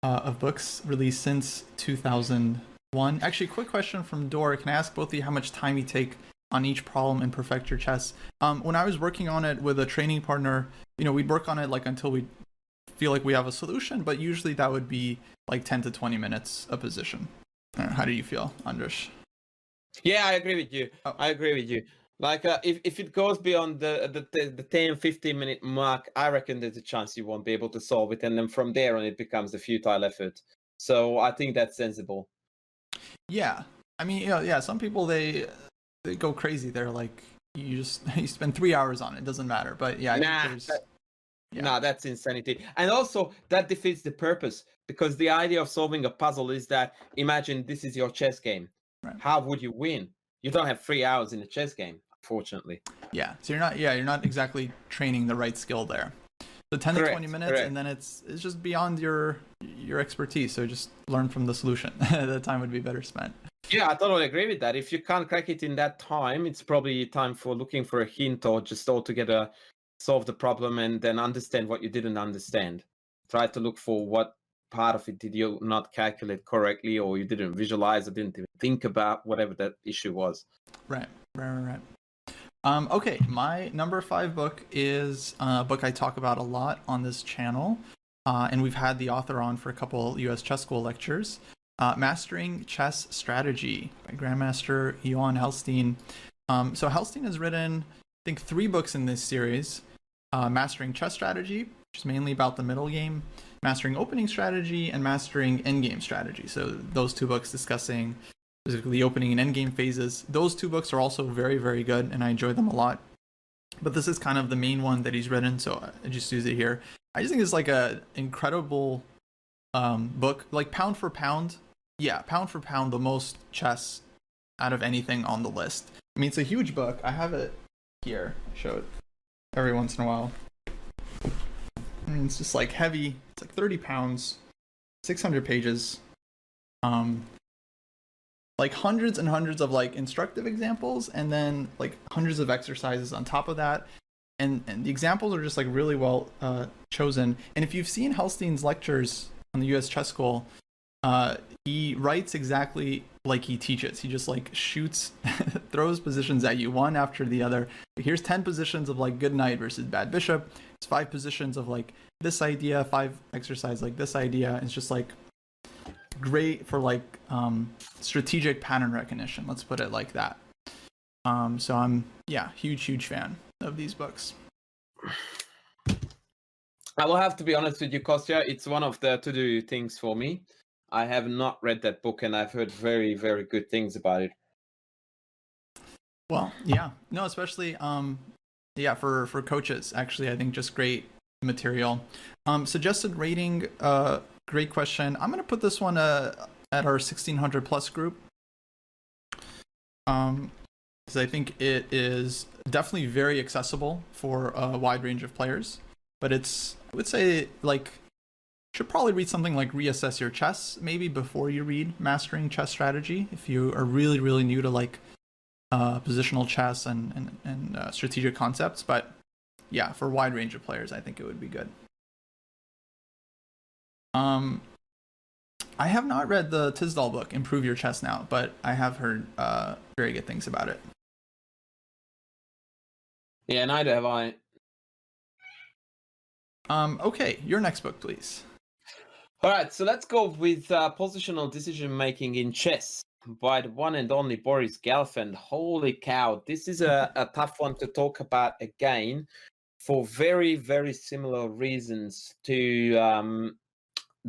Uh, of books released since two thousand one. Actually, quick question from Dor. Can I ask both of you how much time you take on each problem in Perfect Your Chess? Um, when I was working on it with a training partner, you know, we'd work on it like until we feel like we have a solution, but usually that would be like ten to twenty minutes a position. I don't know, how do you feel, Andras? Yeah, I agree with you. Oh. I agree with you. Like, uh, if, if it goes beyond the, the, the ten, fifteen minute mark, I reckon there's a chance you won't be able to solve it. And then from there on, it becomes a futile effort. So I think that's sensible. Yeah. I mean, you know, yeah, some people, they they go crazy. They're like, you just you spend three hours on it. It doesn't matter. But yeah, I nah, think there's... That, yeah. Nah, that's insanity. And also, that defeats the purpose. Because the idea of solving a puzzle is that, imagine this is your chess game. Right. How would you win? You don't have three hours in a chess game. Fortunately, yeah. So you're not, yeah, you're not exactly training the right skill there. So ten correct, to twenty minutes, correct. And then it's it's just beyond your your expertise. So just learn from the solution. The time would be better spent. Yeah, I totally agree with that. If you can't crack it in that time, it's probably time for looking for a hint or just altogether solve the problem and then understand what you didn't understand. Try to look for what part of it did you not calculate correctly, or you didn't visualize or didn't even think about, whatever that issue was. Right, right, right, right. Um, okay, my number five book is a book I talk about a lot on this channel, uh, and we've had the author on for a couple U S Chess School lectures. Uh, Mastering Chess Strategy by Grandmaster Johan Hellsten. Um, so Hellsten has written, I think, three books in this series. Uh, Mastering Chess Strategy, which is mainly about the middle game, Mastering Opening Strategy, and Mastering Endgame Strategy. So those two books discussing specifically the opening and endgame phases. Those two books are also very, very good, and I enjoy them a lot. But this is kind of the main one that he's written, so I just use it here. I just think it's like an incredible um, book, like pound for pound. Yeah, pound for pound, the most chess out of anything on the list. I mean, it's a huge book. I have it here. I show it every once in a while. And it's just like heavy. It's like thirty pounds, six hundred pages, um, like hundreds and hundreds of like instructive examples, and then like hundreds of exercises on top of that. And, and the examples are just like really well uh, chosen. And if you've seen Hellstein's lectures on the U S Chess School, uh, he writes exactly like he teaches. He just like shoots, throws positions at you one after the other. Here's ten positions of like good knight versus bad bishop. It's five positions of like this idea, five exercise like this idea. It's just like great for like um, strategic pattern recognition. Let's put it like that. Um, so I'm, yeah, huge, huge fan of these books. I will have to be honest with you, Kostya. It's one of the to-do things for me. I have not read that book, and I've heard very, very good things about it. Well, yeah, no, especially, um, yeah, for, for coaches, actually, I think just great material. Um, suggested rating, uh, great question. I'm going to put this one uh, at our sixteen hundred plus group. Um, because I think it is definitely very accessible for a wide range of players, but it's, I would say, like, should probably read something like Reassess Your Chess, maybe, before you read Mastering Chess Strategy, if you are really, really new to like uh, positional chess and, and, and uh, strategic concepts. But yeah, for a wide range of players, I think it would be good. Um, I have not read the Tisdall book, Improve Your Chess Now, but I have heard uh, very good things about it. Yeah, neither have I. Um, okay, your next book, please. All right, so let's go with uh, Positional Decision Making in Chess by the one and only Boris Gelfand. Holy cow, this is a, a tough one to talk about again for very, very similar reasons to um,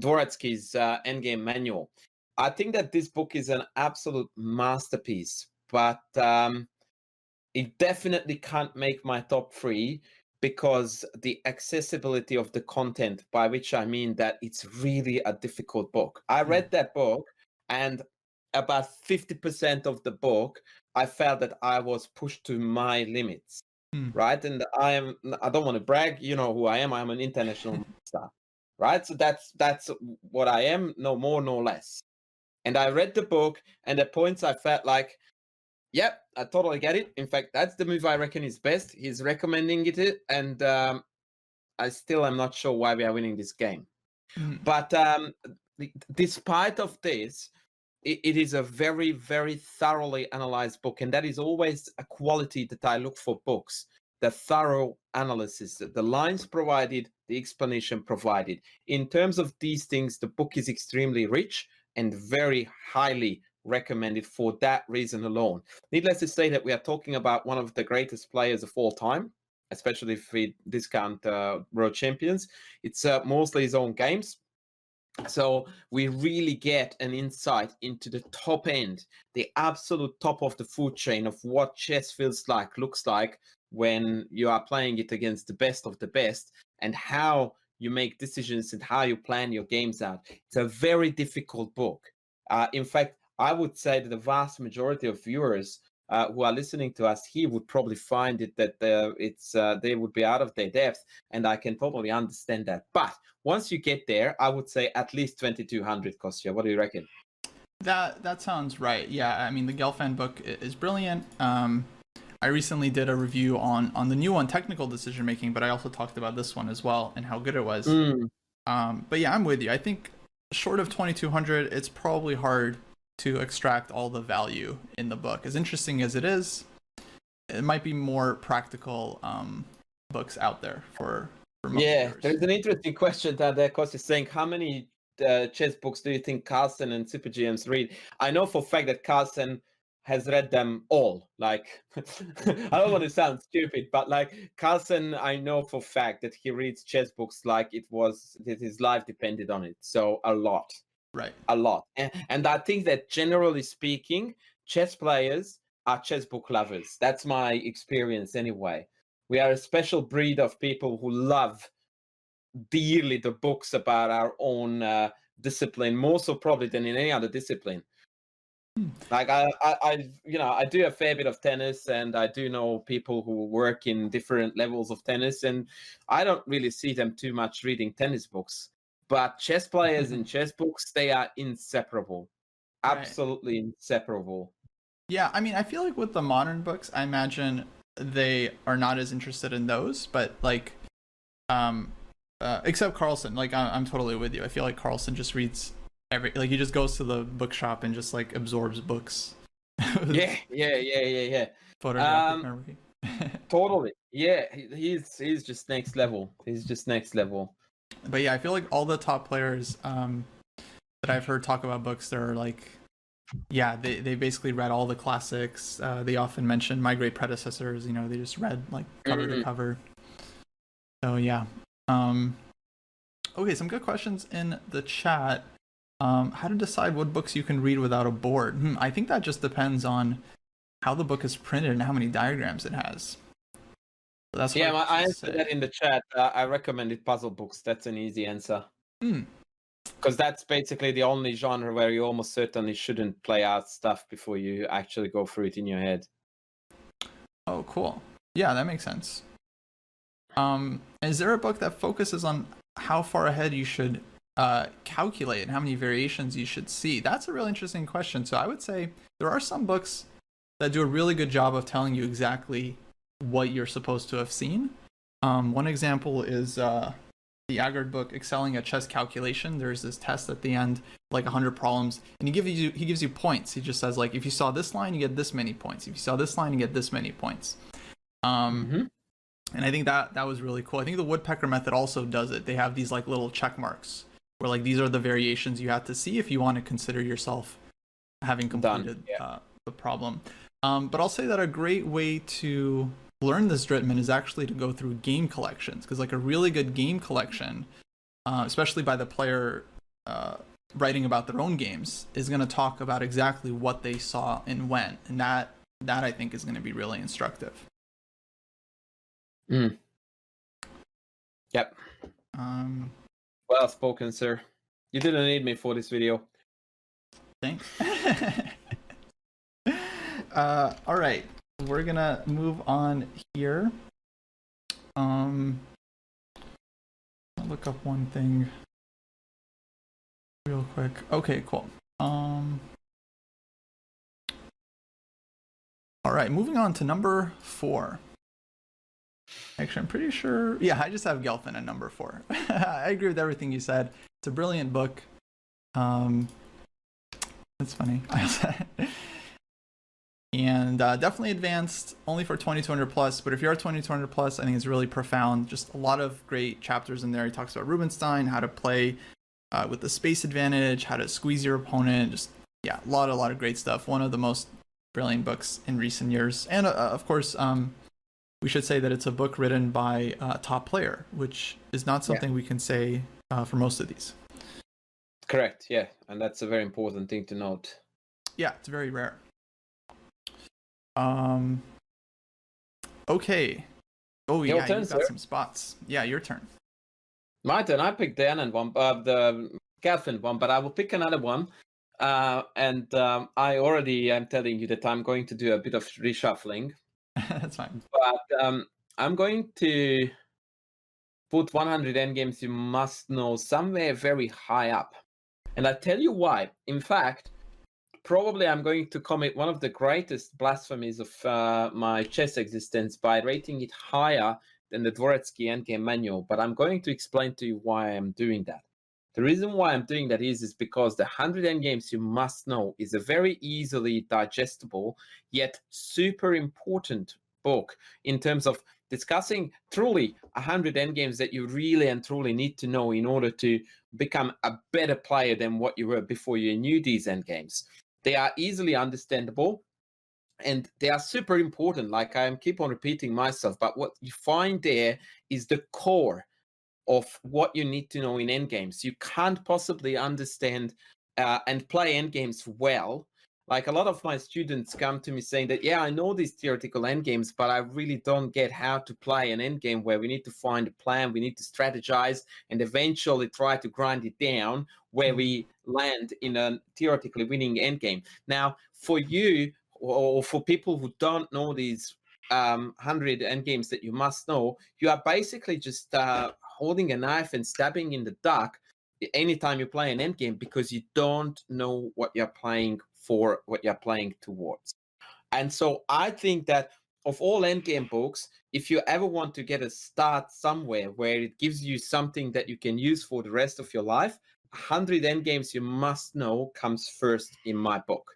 Dvoretsky's uh, Endgame Manual. I think that this book is an absolute masterpiece, but um, it definitely can't make my top three, because the accessibility of the content, by which I mean that it's really a difficult book. I read that book, and about fifty percent of the book, I felt that I was pushed to my limits, mm. right? And I am, I don't want to brag, you know who I am, I'm an international master, right? So that's, that's what I am, no more, no less. And I read the book, and at points I felt like, yep, I totally get it. In fact, that's the move I reckon is best. He's recommending it, and um, I still am not sure why we are winning this game. Mm. But um, despite of this, it, it is a very, very thoroughly analyzed book, and that is always a quality that I look for books, the thorough analysis, the lines provided, the explanation provided. In terms of these things, the book is extremely rich and very highly recommended for that reason alone. Needless to say that we are talking about one of the greatest players of all time, especially if we discount uh, world champions. It's uh, mostly his own games. So we really get an insight into the top end, the absolute top of the food chain of what chess feels like, looks like when you are playing it against the best of the best, and how you make decisions and how you plan your games out. It's a very difficult book. Uh, in fact, I would say that the vast majority of viewers uh, who are listening to us here would probably find it that uh, it's uh, they would be out of their depth, and I can totally understand that. But once you get there, I would say at least twenty-two hundred, Kostya. What do you reckon? That that sounds right. Yeah, I mean, the Gelfand book is brilliant. Um, I recently did a review on on the new one, Technical Decision Making, but I also talked about this one as well and how good it was. Mm. Um, but yeah, I'm with you. I think short of twenty-two hundred, it's probably hard to extract all the value in the book. As interesting as it is, it might be more practical um, books out there for. for yeah, there's an interesting question that uh, Kos is saying: how many uh, chess books do you think Carlsen and Super G Ms read? I know for a fact that Carlsen has read them all. Like, I don't want to sound stupid, but like Carlsen, I know for a fact that he reads chess books like it was that his life depended on it. So a lot, right? A lot, and, and I think that generally speaking, chess players are chess book lovers. That's my experience anyway. We are a special breed of people who love dearly the books about our own uh, discipline, more so probably than in any other discipline. Like I, I, I, you know, I do a fair bit of tennis, and I do know people who work in different levels of tennis, and I don't really see them too much reading tennis books. But chess players mm-hmm. and chess books, they are inseparable, right. Absolutely inseparable. Yeah, I mean, I feel like with the modern books, I imagine they are not as interested in those, but like, um, uh, except Carlsen, like I, I'm totally with you. I feel like Carlsen just reads. Every, like he just goes to the bookshop and just like absorbs books. yeah, yeah, yeah, yeah, yeah. Um, totally. Yeah, he, he's he's just next level. He's just next level. But yeah, I feel like all the top players um, that I've heard talk about books, they're like, yeah, they they basically read all the classics. Uh, they often mention my great predecessors. You know, they just read like cover mm-hmm. to cover. So yeah. Um, okay, some good questions in the chat. Um, how to decide what books you can read without a board. Hmm, I think that just depends on how the book is printed and how many diagrams it has. So that's yeah, I, I answered that in the chat. Uh, I recommended puzzle books. That's an easy answer. Because hmm. that's basically the only genre where you almost certainly shouldn't play out stuff before you actually go through it in your head. Oh, cool. Yeah, that makes sense. Um, is there a book that focuses on how far ahead you should uh calculate and how many variations you should see? That's a really interesting question. So I would say there are some books that do a really good job of telling you exactly what you're supposed to have seen. Um one example is uh the Aagaard book, Excelling at Chess Calculation. There's this test at the end, like one hundred problems, and he gives you he gives you points. He just says like, if you saw this line you get this many points, if you saw this line you get this many points. um mm-hmm. And I think that that was really cool. I think the Woodpecker method also does it. They have these like little check marks where like these are the variations you have to see if you want to consider yourself having completed yeah. uh, the problem. Um, but I'll say that a great way to learn this Drittmann is actually to go through game collections, because like a really good game collection, uh, especially by the player uh, writing about their own games, is going to talk about exactly what they saw and when, and that that I think is going to be really instructive. Mm. Yep. Um. Well spoken, sir. You didn't need me for this video. Thanks. uh, all right, we're gonna move on here. Um, I'll look up one thing real quick. Okay, cool. Um, all right, moving on to number four. Actually, I'm pretty sure. Yeah, I just have Gelfand at number four. I agree with everything you said. It's a brilliant book. Um, that's funny. And uh, definitely advanced, only for twenty-two hundred plus. But if you are twenty-two hundred plus, I think it's really profound. Just a lot of great chapters in there. He talks about Rubinstein, how to play uh, with the space advantage, how to squeeze your opponent. Just yeah, a lot, a lot of great stuff. One of the most brilliant books in recent years. And uh, of course. Um, We should say that it's a book written by a top player, which is not something yeah. we can say uh, for most of these. Correct, yeah. And that's a very important thing to note. Yeah, it's very rare. Um. Okay. Oh, your yeah, turn, you've got sir. some spots. Yeah, your turn. My turn. I picked the Anand one, uh, the Gelfand one, but I will pick another one. Uh, and um, I already am telling you that I'm going to do a bit of reshuffling. That's fine. But um, I'm going to put one hundred Endgames You Must Know somewhere very high up. And I tell you why. In fact, probably I'm going to commit one of the greatest blasphemies of uh, my chess existence by rating it higher than the Dvoretsky Endgame Manual, but I'm going to explain to you why I'm doing that. The reason why I'm doing that is, is because the one hundred Endgames You Must Know is a very easily digestible, yet super important book in terms of discussing truly one hundred endgames that you really and truly need to know in order to become a better player than what you were before you knew these endgames. They are easily understandable and they are super important, like I keep on repeating myself, but what you find there is the core of what you need to know in endgames. You can't possibly understand uh, and play endgames well. Like a lot of my students come to me saying that, yeah, I know these theoretical endgames, but I really don't get how to play an endgame where we need to find a plan, we need to strategize, and eventually try to grind it down where we land in a theoretically winning endgame. Now, for you or for people who don't know these um, one hundred endgames that you must know, you are basically just uh, holding a knife and stabbing in the dark anytime you play an endgame because you don't know what you're playing for, what you're playing towards. And so I think that of all endgame books, if you ever want to get a start somewhere where it gives you something that you can use for the rest of your life, one hundred Endgames You Must Know comes first in my book.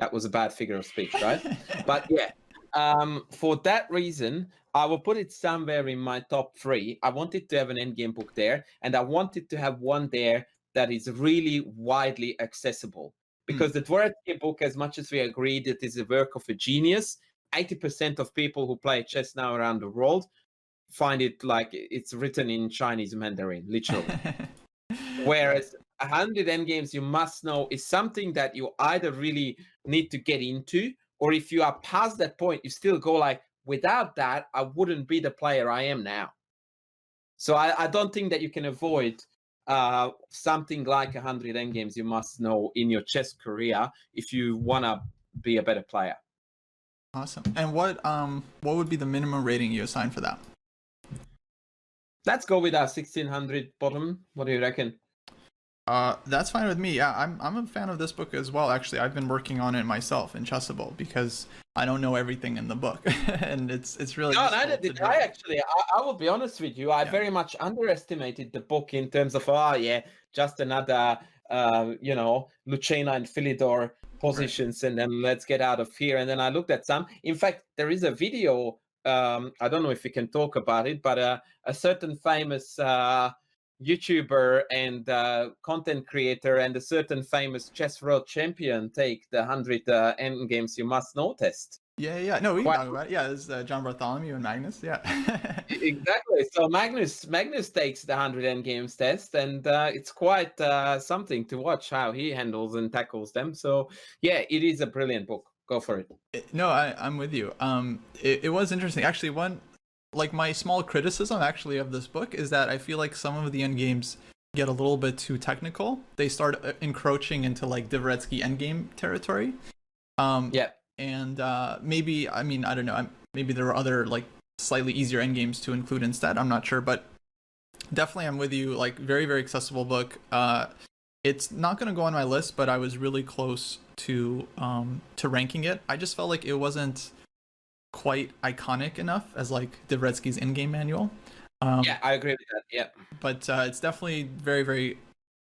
That was a bad figure of speech, right? But yeah, um, for that reason, I will put it somewhere in my top three. I wanted to have an endgame book there, and I wanted to have one there that is really widely accessible. Because the Dvoretsky book, as much as we agree that is a work of a genius, eighty percent of people who play chess now around the world find it like it's written in Chinese Mandarin, literally. Whereas one hundred Endgames You Must Know is something that you either really need to get into, or if you are past that point, you still go like, without that, I wouldn't be the player I am now. So I, I don't think that you can avoid Uh, something like one hundred Endgames You Must Know in your chess career if you want to be a better player. Awesome. And what um what would be the minimum rating you assign for that? Let's go with our sixteen hundred bottom. What do you reckon? Uh, that's fine with me. Yeah, I'm I'm a fan of this book as well. Actually, I've been working on it myself in Chessable because I don't know everything in the book, and it's it's really. No, neither did I. Actually, I, I will be honest with you. I yeah. very much underestimated the book in terms of oh yeah, just another uh, you know Lucena and Philidor positions, right. And then let's get out of here. And then I looked at some. In fact, there is a video. Um, I don't know if we can talk about it, but uh, a certain famous. Uh, YouTuber and uh, content creator and a certain famous chess world champion take the one hundred uh, Endgames You Must Know test. Yeah, yeah, no, we can Quite. talk about it. Yeah, it's uh, John Bartholomew and Magnus, yeah. Exactly. So Magnus Magnus takes the one hundred Endgames test, and uh, it's quite uh, something to watch how he handles and tackles them. So yeah, it is a brilliant book. Go for it. it no, I, I'm with you. Um, it, it was interesting. Actually, one... Like, my small criticism, actually, of this book is that I feel like some of the endgames get a little bit too technical. They start encroaching into, like, Dvoretsky endgame territory. Um, yeah. And uh, maybe, I mean, I don't know, maybe there were other, like, slightly easier endgames to include instead. I'm not sure, but definitely I'm with you. Like, very, very accessible book. Uh, it's not going to go on my list, but I was really close to um, to ranking it. I just felt like it wasn't quite iconic enough as like Dvoretsky's endgame manual. Um, yeah, I agree with that. Yeah, but uh, it's definitely very, very,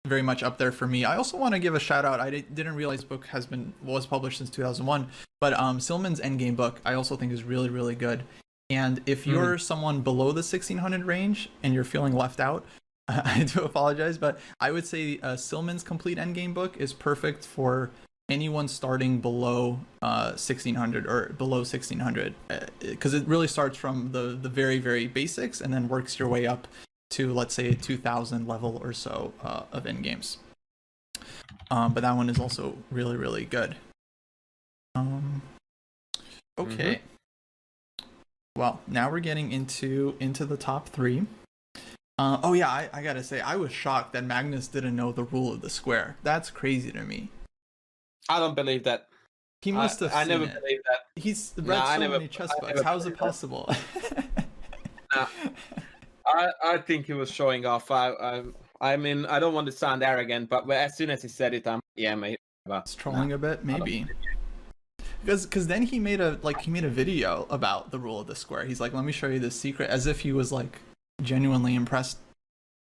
very much up there for me. I also want to give a shout out. I didn't realize this book has been was published since two thousand one, but um, Silman's endgame book I also think is really, really good. And if you're mm. someone below the sixteen hundred range and you're feeling left out, I do apologize, but I would say uh, Silman's complete endgame book is perfect for anyone starting below uh, sixteen hundred or below sixteen hundred, because uh, it really starts from the, the very, very basics and then works your way up to, let's say, a two thousand level or so uh, of endgames. Um, but that one is also really, really good. Um, okay. Mm-hmm. Well, now we're getting into into the top three. Uh, oh, yeah, I, I got to say, I was shocked that Magnus didn't know the rule of the square. That's crazy to me. I don't believe that. He must have I, seen I never it. believed that. He's read no, so never, many chess books. How is it possible? no. I I think he was showing off. I, I I mean, I don't want to sound arrogant, but as soon as he said it, I'm yeah, mate, about it's trolling no, a bit, maybe. Because because then he made a like he made a video about the rule of the square. He's like, let me show you this secret, as if he was like genuinely impressed.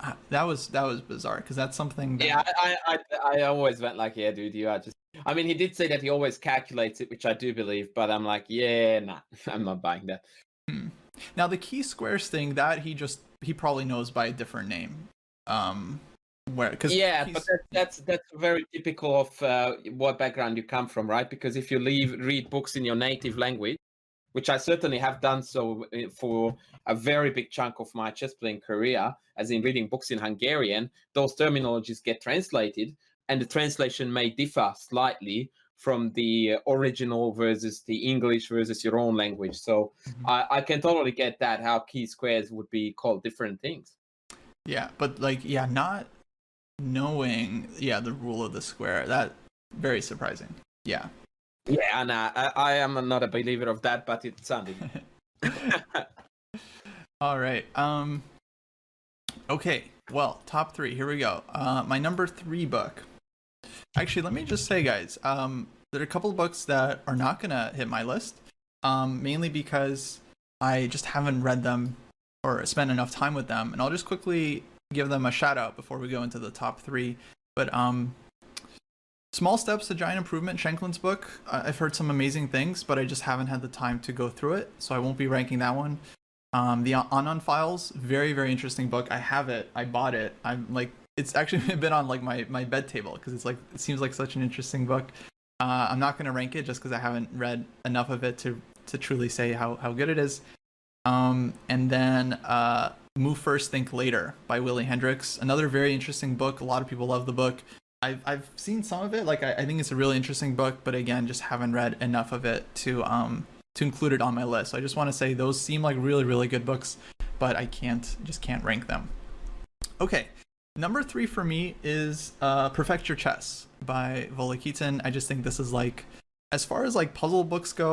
Uh, that was that was bizarre, because that's something. That... Yeah, I, I I I always went like, yeah, dude, you are just. I mean, he did say that he always calculates it, which I do believe, but I'm like, yeah, nah, I'm not buying that. Hmm. Now the key squares thing, that he just he probably knows by a different name. Um. Where, cause yeah, he's... but that, that's that's very typical of uh, what background you come from, right? Because if you leave read books in your native language, which I certainly have done so for a very big chunk of my chess playing career, as in reading books in Hungarian, those terminologies get translated, and the translation may differ slightly from the original versus the English versus your own language. So mm-hmm. I, I can totally get that, how key squares would be called different things. Yeah, but like, yeah, not... knowing yeah the rule of the square, that very surprising. Yeah, yeah, and uh, I, I am not a believer of that, but it sounded all right. Um okay, well, top three, here we go. Uh my number three book, actually, let me just say, guys, um there are a couple of books that are not gonna hit my list, um mainly because I just haven't read them or spent enough time with them, and I'll just quickly give them a shout out before we go into the top three. But um Small Steps to Giant Improvement, Shanklin's book, I've heard some amazing things, but I just haven't had the time to go through it, so I won't be ranking that one. Um the Anand Files, very very interesting book. I have it, I bought it, I'm like, it's actually been on like my my bed table, because it's like, it seems like such an interesting book. uh I'm not going to rank it just because I haven't read enough of it to to truly say how how good it is. Um and then uh Move First, Think Later by Willie Hendricks. Another very interesting book. A lot of people love the book. I've I've seen some of it. Like I, I think it's a really interesting book, but again, just haven't read enough of it to um to include it on my list. So I just want to say those seem like really really good books, but I can't just can't rank them. Okay, number three for me is uh, Perfect Your Chess by Volokitin. I just think this is like, as far as like puzzle books go,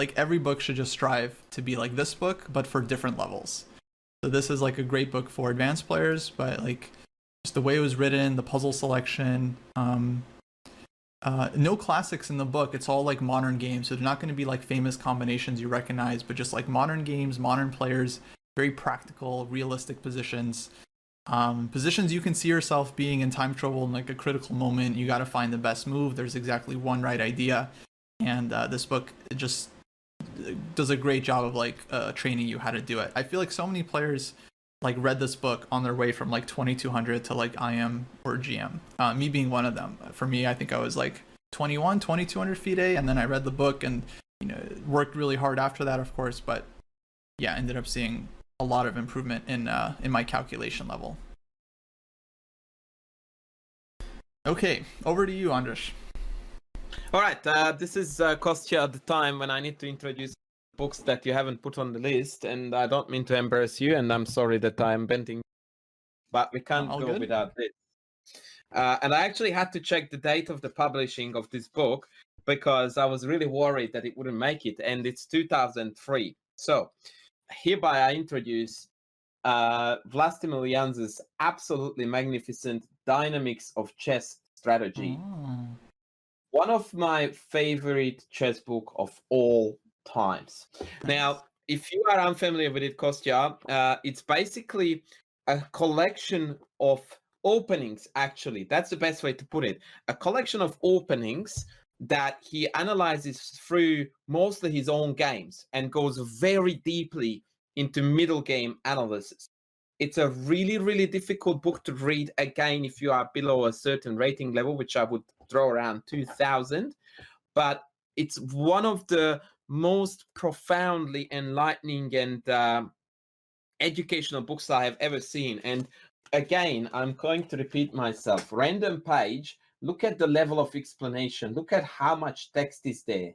like every book should just strive to be like this book, but for different levels. So this is like a great book for advanced players, but like just the way it was written, the puzzle selection, um, uh, no classics in the book. It's all like modern games. So they're not going to be like famous combinations you recognize, but just like modern games, modern players, very practical, realistic positions, um, positions you can see yourself being in time trouble in like a critical moment. You got to find the best move. There's exactly one right idea. And uh, this book just does a great job of like uh training you how to do it. I feel like so many players like read this book on their way from like twenty-two hundred to like I M or G M, uh me being one of them. For me, I think I was like twenty-one, twenty-two hundred FIDE, and then I read the book and, you know, worked really hard after that, of course, but yeah, ended up seeing a lot of improvement in uh in my calculation level. Okay, over to you, Andras. All right, uh, this is uh, Kostya, the time when I need to introduce books that you haven't put on the list, and I don't mean to embarrass you, and I'm sorry that I'm bending, but we can't All go good. without this. Uh, and I actually had to check the date of the publishing of this book because I was really worried that it wouldn't make it, and it's two thousand three. So hereby I introduce uh, Vlastimil Jansa's absolutely magnificent Dynamics of Chess Strategy. Oh. One of my favorite chess book of all times. Now, if you are unfamiliar with it, Kostya, uh, it's basically a collection of openings, actually. That's the best way to put it. A collection of openings that he analyzes through mostly his own games and goes very deeply into middle game analysis. It's a really, really difficult book to read, again, if you are below a certain rating level, which I would throw around two thousand, but it's one of the most profoundly enlightening and um, educational books I have ever seen. And again, I'm going to repeat myself. Random page, look at the level of explanation, look at how much text is there.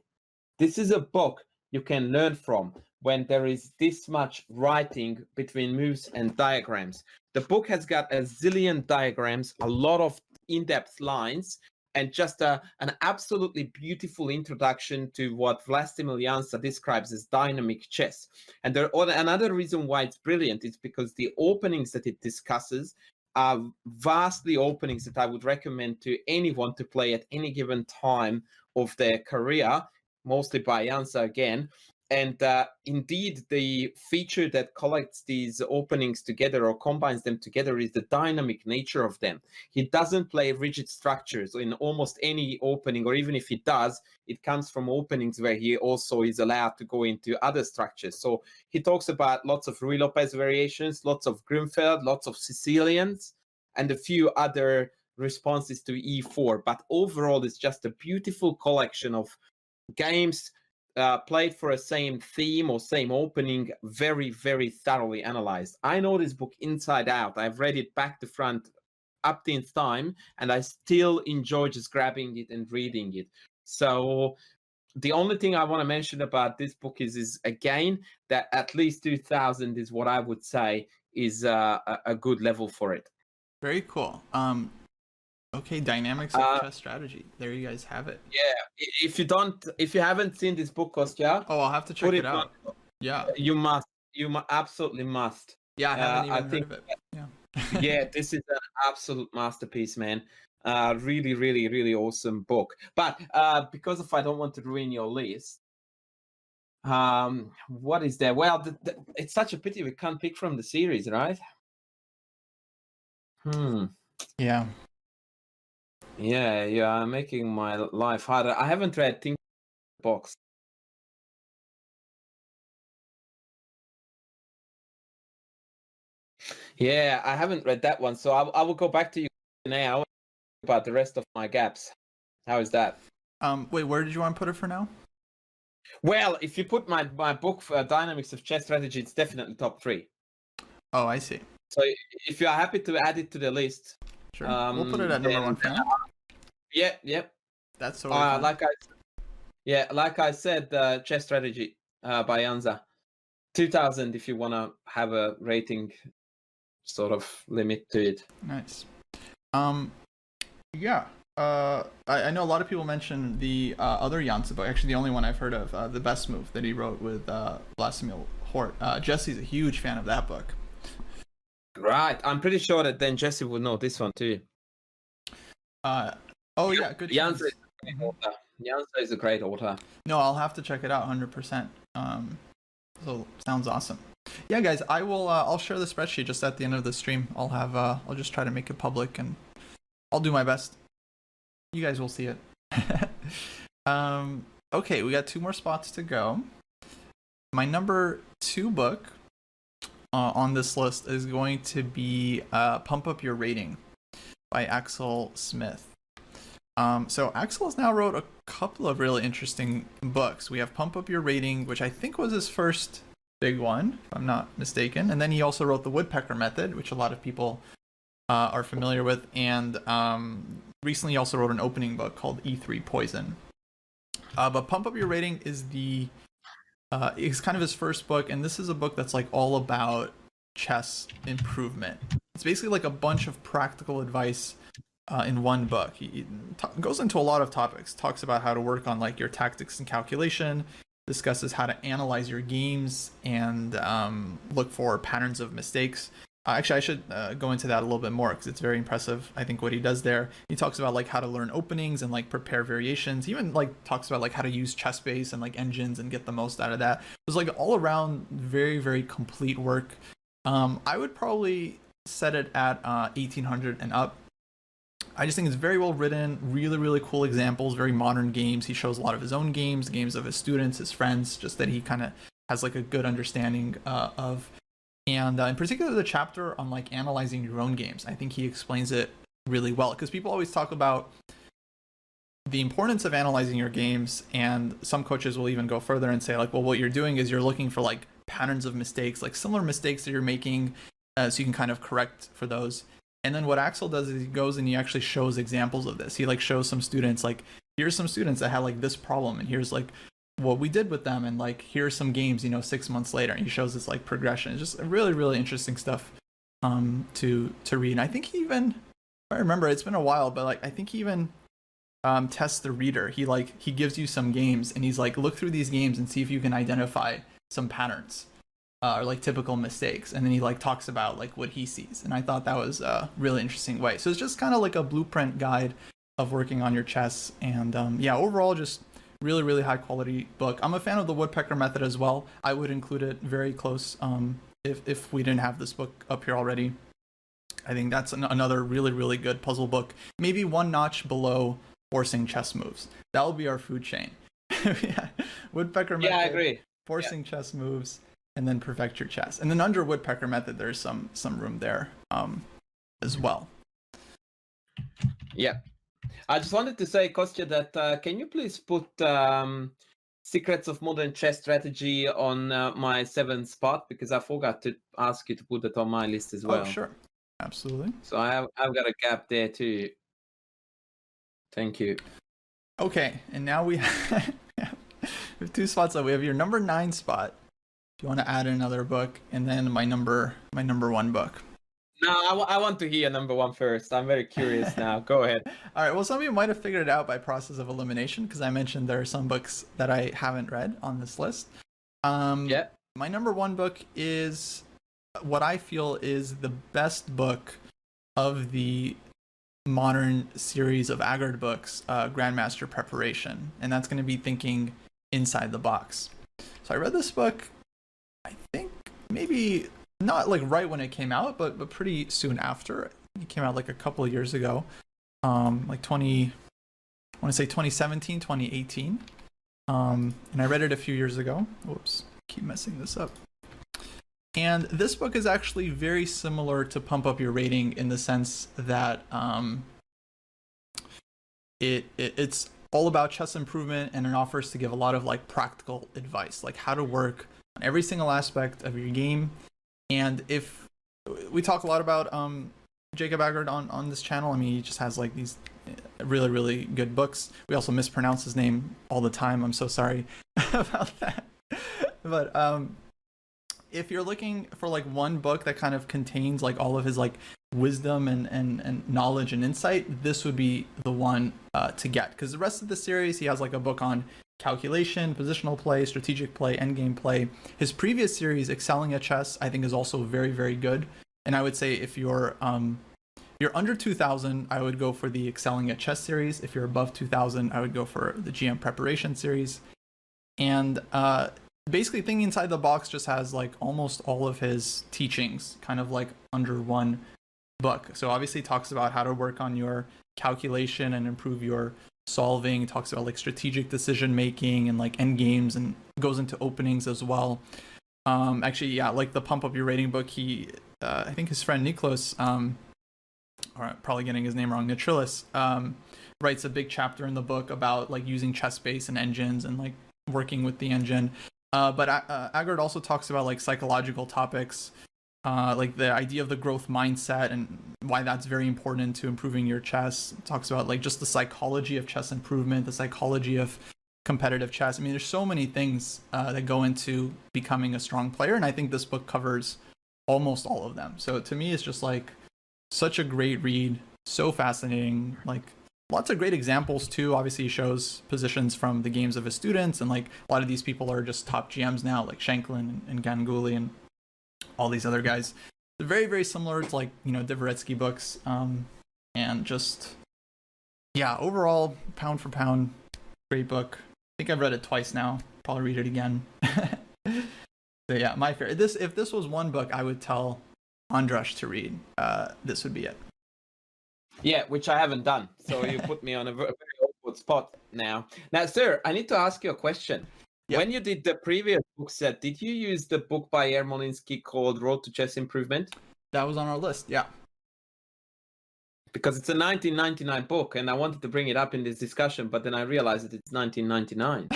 This is a book you can learn from when there is this much writing between moves and diagrams. The book has got a zillion diagrams, a lot of in-depth lines, and just a, an absolutely beautiful introduction to what Vlastimil Jansa describes as dynamic chess. And there, another reason why it's brilliant is because the openings that it discusses are vastly openings that I would recommend to anyone to play at any given time of their career, mostly by Jansa again. And uh, indeed, the feature that collects these openings together or combines them together is the dynamic nature of them. He doesn't play rigid structures in almost any opening, or even if he does, it comes from openings where he also is allowed to go into other structures. So he talks about lots of Ruy Lopez variations, lots of Grimfeld, lots of Sicilians, and a few other responses to e four. But overall, it's just a beautiful collection of games Uh, played for a same theme or same opening, very, very thoroughly analyzed. I know this book inside out. I've read it back to front up to its time, and I still enjoy just grabbing it and reading it. So the only thing I want to mention about this book is, is again, that at least two thousand is what I would say is uh, a, a good level for it. Very cool. Um... Okay, Dynamics of uh, Chess Strategy. There you guys have it. Yeah, if you don't, if you haven't seen this book, Kostya, oh, I'll have to check it, it out. On. Yeah, you must, you mu absolutely must. Yeah, I haven't uh, even I think, heard of it. Yeah, yeah, this is an absolute masterpiece, man. Uh, really, really, really awesome book. But uh, because if I don't want to ruin your list, um, what is there? Well, the, the, it's such a pity we can't pick from the series, right? Hmm. Yeah. Yeah, you are making my life harder. I haven't read Think Box. Yeah, I haven't read that one, so I, I will go back to you now about the rest of my gaps. How is that? Um, wait, where did you want to put it for now? Well, if you put my, my book, for Dynamics of Chess Strategy, it's definitely top three. Oh, I see. So if you are happy to add it to the list... Sure. Um, we'll put it at number then, one for now. Yeah, yeah. That's so uh, like I, yeah, like I said, uh, Chess Strategy uh, by Jansa, two thousand. If you want to have a rating sort of limit to it. Nice. Um, yeah. Uh, I, I know a lot of people mention the uh, other Jansa book. Actually, the only one I've heard of, uh, the best move that he wrote with uh, Vlastimil Hort. Uh, Jesse's a huge fan of that book. Right, I'm pretty sure that then Jesse would know this one too. Uh, oh yeah, good. Jansa is a great author. Jansa is a great author. No, I'll have to check it out, one hundred percent. Um, so sounds awesome. Yeah, guys, I will. Uh, I'll share the spreadsheet just at the end of the stream. I'll have. Uh, I'll just try to make it public, and I'll do my best. You guys will see it. um. Okay, we got two more spots to go. My number two book. Uh, on this list is going to be uh, Pump Up Your Rating by Axel Smith. Um, so Axel has now wrote a couple of really interesting books. We have Pump Up Your Rating, which I think was his first big one, if I'm not mistaken. And then he also wrote The Woodpecker Method, which a lot of people uh, are familiar with. And um, recently he also wrote an opening book called E three Poison. Uh, but Pump Up Your Rating is the... Uh, it's kind of his first book, and this is a book that's like all about chess improvement. It's basically like a bunch of practical advice uh, in one book. He goes into a lot of topics, talks about how to work on like your tactics and calculation, discusses how to analyze your games and um, look for patterns of mistakes. Uh, actually, I should uh, go into that a little bit more because it's very impressive, I think, what he does there. He talks about like how to learn openings and like prepare variations. He even like talks about like how to use chess-based and like engines and get the most out of that. It was like all around very, very complete work. Um, I would probably set it at uh, eighteen hundred and up. I just think it's very well written, really, really cool examples, very modern games. He shows a lot of his own games, games of his students, his friends, just that he kind of has like a good understanding uh, of. And uh, in particular, the chapter on like analyzing your own games, I think he explains it really well because people always talk about the importance of analyzing your games. And some coaches will even go further and say like, well, what you're doing is you're looking for like patterns of mistakes, like similar mistakes that you're making uh, so you can kind of correct for those. And then what Axel does is he goes and he actually shows examples of this. He like shows some students like, here's some students that had like this problem and here's like what we did with them, and like here's some games, you know, six months later, and he shows this like progression. It's just really, really interesting stuff um to to read. And I think he even, I remember it's been a while, but like I think he even um tests the reader. He like he gives you some games and he's like, look through these games and see if you can identify some patterns. uh, or like typical mistakes, and then he like talks about like what he sees, and I thought that was a really interesting way. So it's just kind of like a blueprint guide of working on your chess, and um, yeah, overall just really really high quality book. I'm a fan of the Woodpecker method as well. I would include it very close um, if if we didn't have this book up here already. I think that's an another really really good puzzle book, maybe one notch below Forcing Chess Moves. That will be our food chain. Yeah, Woodpecker method. Yeah, I agree. Forcing yeah. Chess Moves, and then Perfect Your Chess. And then under Woodpecker method, there's some some room there um, as well. Yeah, I just wanted to say, Kostya, that uh, can you please put um, Secrets of Modern Chess Strategy on uh, my seventh spot, because I forgot to ask you to put it on my list as well. Oh, sure, absolutely. So I have, I've got a gap there too. Thank you. Okay, and now we have, we have two spots left. We have your number nine spot. If you want to add another book, and then my number my number one book. No, I, w I want to hear number one first. I'm very curious now. Go ahead. All right. Well, some of you might have figured it out by process of elimination, because I mentioned there are some books that I haven't read on this list. Um, yeah. My number one book is what I feel is the best book of the modern series of Aagaard books, uh, Grandmaster Preparation, and that's going to be Thinking Inside the Box. So I read this book, I think maybe not like right when it came out, but but pretty soon after. It came out like a couple of years ago, um, like twenty, I want to say twenty seventeen, twenty eighteen, um, and I read it a few years ago. Whoops, keep messing this up. And this book is actually very similar to Pump Up Your Rating in the sense that um, it, it it's all about chess improvement, and it offers to give a lot of like practical advice, like how to work on every single aspect of your game. And if we talk a lot about um, Jacob Aagaard on, on this channel, I mean, he just has like these really, really good books. We also mispronounce his name all the time. I'm so sorry about that. But um, if you're looking for like one book that kind of contains like all of his like wisdom and and, and knowledge and insight, this would be the one uh, to get, because the rest of the series, he has like a book on calculation, positional play, strategic play, endgame play. His previous series, Excelling at Chess, I think is also very, very good. And I would say if you're um, you're under two thousand, I would go for the Excelling at Chess series. If you're above two thousand, I would go for the G M Preparation series. And uh, basically Thinking Inside the Box just has like almost all of his teachings kind of like under one book. So obviously talks about how to work on your calculation and improve your solving, talks about like strategic decision making and like end games, and goes into openings as well. Um actually, yeah, like the Pump Up Your Rating book, he uh, I think his friend Niklos, um or I'm probably getting his name wrong, Nitrilis, um writes a big chapter in the book about like using chess base and engines and like working with the engine. Uh, but uh, Aagaard also talks about like psychological topics, uh, like the idea of the growth mindset and why that's very important to improving your chess. It talks about like just the psychology of chess improvement, the psychology of competitive chess. I mean, there's so many things uh, that go into becoming a strong player, and I think this book covers almost all of them. So to me, it's just like such a great read, so fascinating, like lots of great examples too. Obviously, he shows positions from the games of his students, and like a lot of these people are just top G Ms now, like Shanklin and, and Ganguly and all these other guys. They're very, very similar to like, you know, Dvoretsky books, um, and just yeah, overall, pound for pound, great book. I think I've read it twice now. Probably read it again. So yeah, my favorite. This, if this was one book, I would tell Andras to read. Uh, this would be it. Yeah, which I haven't done. So you put me on a very awkward spot now. Now, sir, I need to ask you a question. Yep. When you did the previous book set, did you use the book by Yermolinsky called Road to Chess Improvement? That was on our list, yeah. Because it's a nineteen ninety-nine book, and I wanted to bring it up in this discussion, but then I realized that it's nineteen ninety-nine.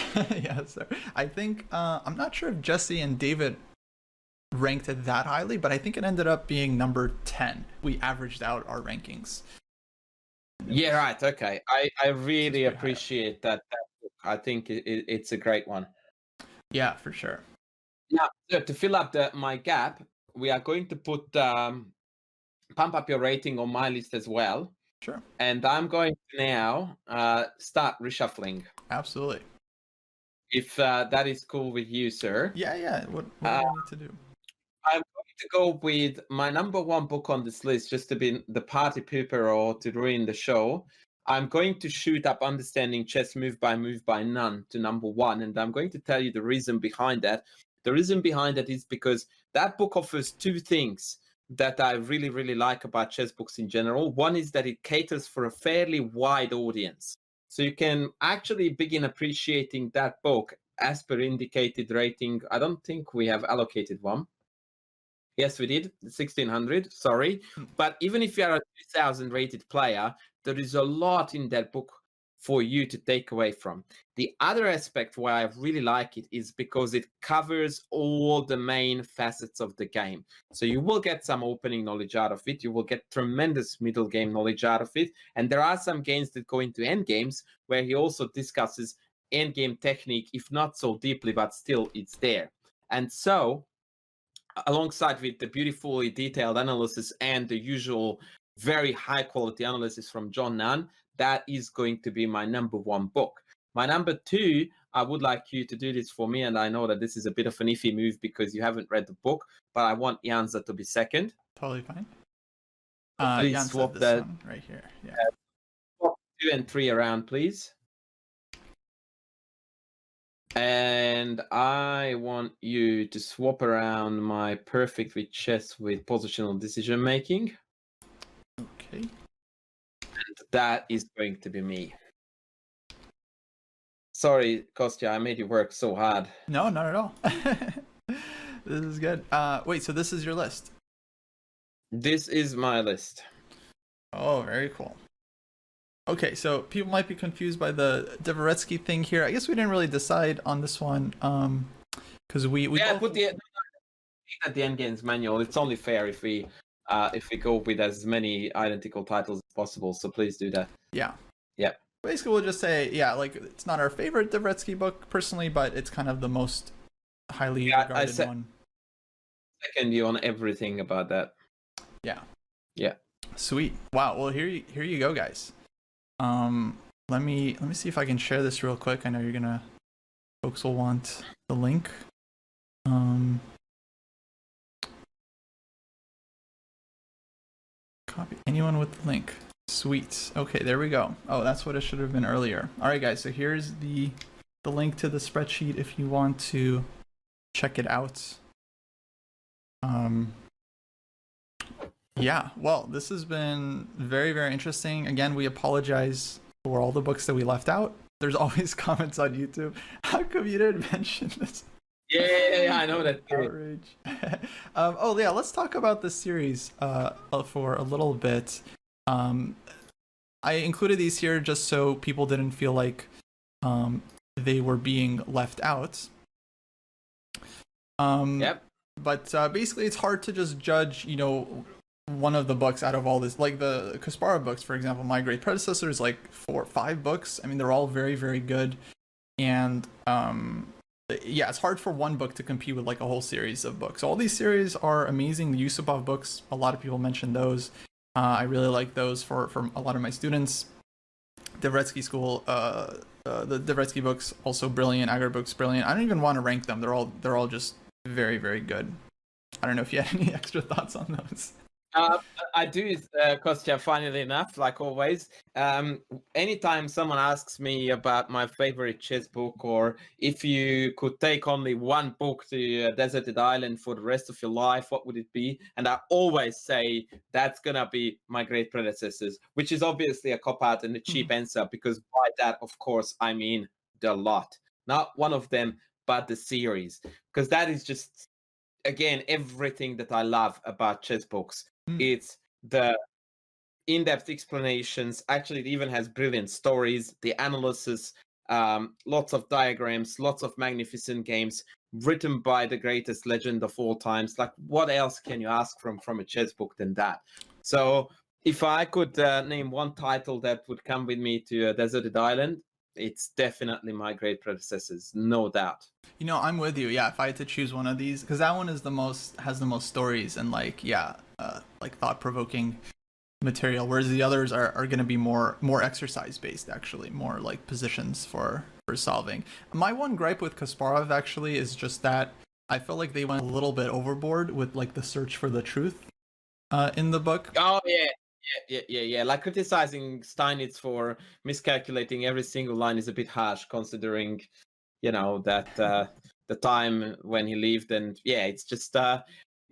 Yeah, sir. I think, uh, I'm not sure if Jesse and David ranked it that highly, but I think it ended up being number ten. We averaged out our rankings. Yeah, right. Okay. I, I really appreciate that, that book. I think it, it, it's a great one. Yeah, for sure. Now, so to fill up the, my gap, we are going to put um, Pump Up Your Rating on my list as well. Sure. And I'm going to now uh, start reshuffling. Absolutely. If uh, that is cool with you, sir. Yeah, yeah. What, what uh, do you want to do? to go with my number one book on this list, just to be the party pooper or to ruin the show. I'm going to shoot up Understanding Chess Move by Move by Nunn to number one, and I'm going to tell you the reason behind that. The reason behind that is because that book offers two things that I really, really like about chess books in general. One is that it caters for a fairly wide audience. So you can actually begin appreciating that book as per indicated rating. I don't think we have allocated one. Yes, we did, sixteen hundred, sorry. But even if you are a two thousand rated player, there is a lot in that book for you to take away from. The other aspect why I really like it is because it covers all the main facets of the game. So you will get some opening knowledge out of it. You will get tremendous middle game knowledge out of it. And there are some games that go into end games where he also discusses end game technique, if not so deeply, but still it's there. And so alongside with the beautifully detailed analysis and the usual very high quality analysis from John Nunn, that is going to be my number one book. My number two, I would like you to do this for me, and I know that this is a bit of an iffy move because you haven't read the book, but I want Jansa to be second. Totally fine. Uh, please Jansa, swap that right here. Yeah. Uh, swap two and three around, please. And I want you to swap around my Perfect with Chess with Positional Decision Making. Okay. That is going to be me. Sorry, Kostya, I made you work so hard. No, not at all. This is good. Uh, wait, so this is your list? This is my list. Oh, very cool. Okay, so people might be confused by the Dvoretsky thing here. I guess we didn't really decide on this one. Um, because we, we... Yeah, both... put the, at the Endgames manual. It's only fair if we... Uh, if we go with as many identical titles as possible, so please do that. Yeah. Yeah. Basically, we'll just say, yeah, like, it's not our favorite Dvoretsky book, personally, but it's kind of the most highly yeah, regarded I se- one. Second you on everything about that. Yeah. Yeah. Sweet. Wow. Well, here you, here you go, guys. Um, let me, let me see if I can share this real quick. I know you're gonna, folks will want the link. Um... Copy anyone with the link. Sweet. Okay, there we go. Oh, that's what it should have been earlier. All right, guys. So here's the the link to the spreadsheet if you want to check it out. Um. Yeah. Well, this has been very, very interesting. Again, we apologize for all the books that we left out. There's always comments on YouTube. How come you didn't mention this? Yeah, yeah, yeah, I know that. Outrage. um, oh, yeah, let's talk about this series uh, for a little bit. Um, I included these here just so people didn't feel like um, they were being left out. Um, yep. But uh, basically, it's hard to just judge, you know, one of the books out of all this. Like the Kasparov books, for example, my great predecessor is like four or five books. I mean, they're all very, very good. And... Um, yeah, it's hard for one book to compete with like a whole series of books. All these series are amazing. The Yusupov books, a lot of people mentioned those. Uh, I really like those for, for a lot of my students. Dvoretsky School, uh, uh, the Dvoretsky books, also brilliant. Aagaard books, brilliant. I don't even want to rank them. They're all they're all just very, very good. I don't know if you had any extra thoughts on those. Uh, I do, uh, Kostya, funnily enough, like always. Um, anytime someone asks me about my favorite chess book or if you could take only one book to a deserted island for the rest of your life, what would it be? And I always say that's going to be My Great Predecessors, which is obviously a cop-out and a cheap mm-hmm. answer because by that, of course, I mean The Lot. Not one of them, but the series. Because that is just, again, everything that I love about chess books. It's the in-depth explanations. Actually, it even has brilliant stories, the analysis, um, lots of diagrams, lots of magnificent games written by the greatest legend of all times. Like, what else can you ask from, from a chess book than that? So if I could uh, name one title that would come with me to a deserted island, it's definitely My Great Predecessors, no doubt. You know, I'm with you. Yeah, if I had to choose one of these, because that one is the most, has the most stories and like, yeah, uh, like thought-provoking material, whereas the others are, are going to be more more exercise-based, actually, more like positions for, for solving. My one gripe with Kasparov, actually, is just that I felt like they went a little bit overboard with like the search for the truth uh, in the book. Oh yeah. Yeah, yeah, yeah, yeah. Like criticizing Steinitz for miscalculating every single line is a bit harsh, considering, you know, that uh, the time when he lived, and yeah, it's just, uh,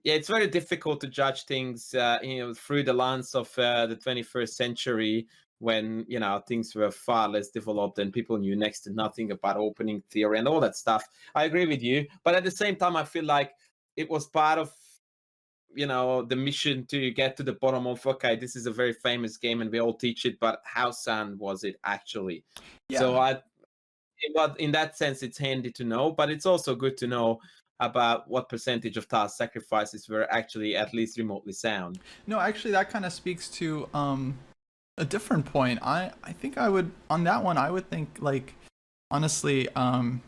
yeah, it's very difficult to judge things, uh, you know, through the lens of uh, the twenty-first century, when you know things were far less developed and people knew next to nothing about opening theory and all that stuff. I agree with you, but at the same time, I feel like it was part of, you know, the mission to get to the bottom of, okay, this is a very famous game and we all teach it, but how sound was it actually? Yeah. So I, but in that sense, it's handy to know, but it's also good to know about what percentage of task sacrifices were actually at least remotely sound. No, actually that kind of speaks to um, a different point. I, I think I would, on that one, I would think like, honestly, um,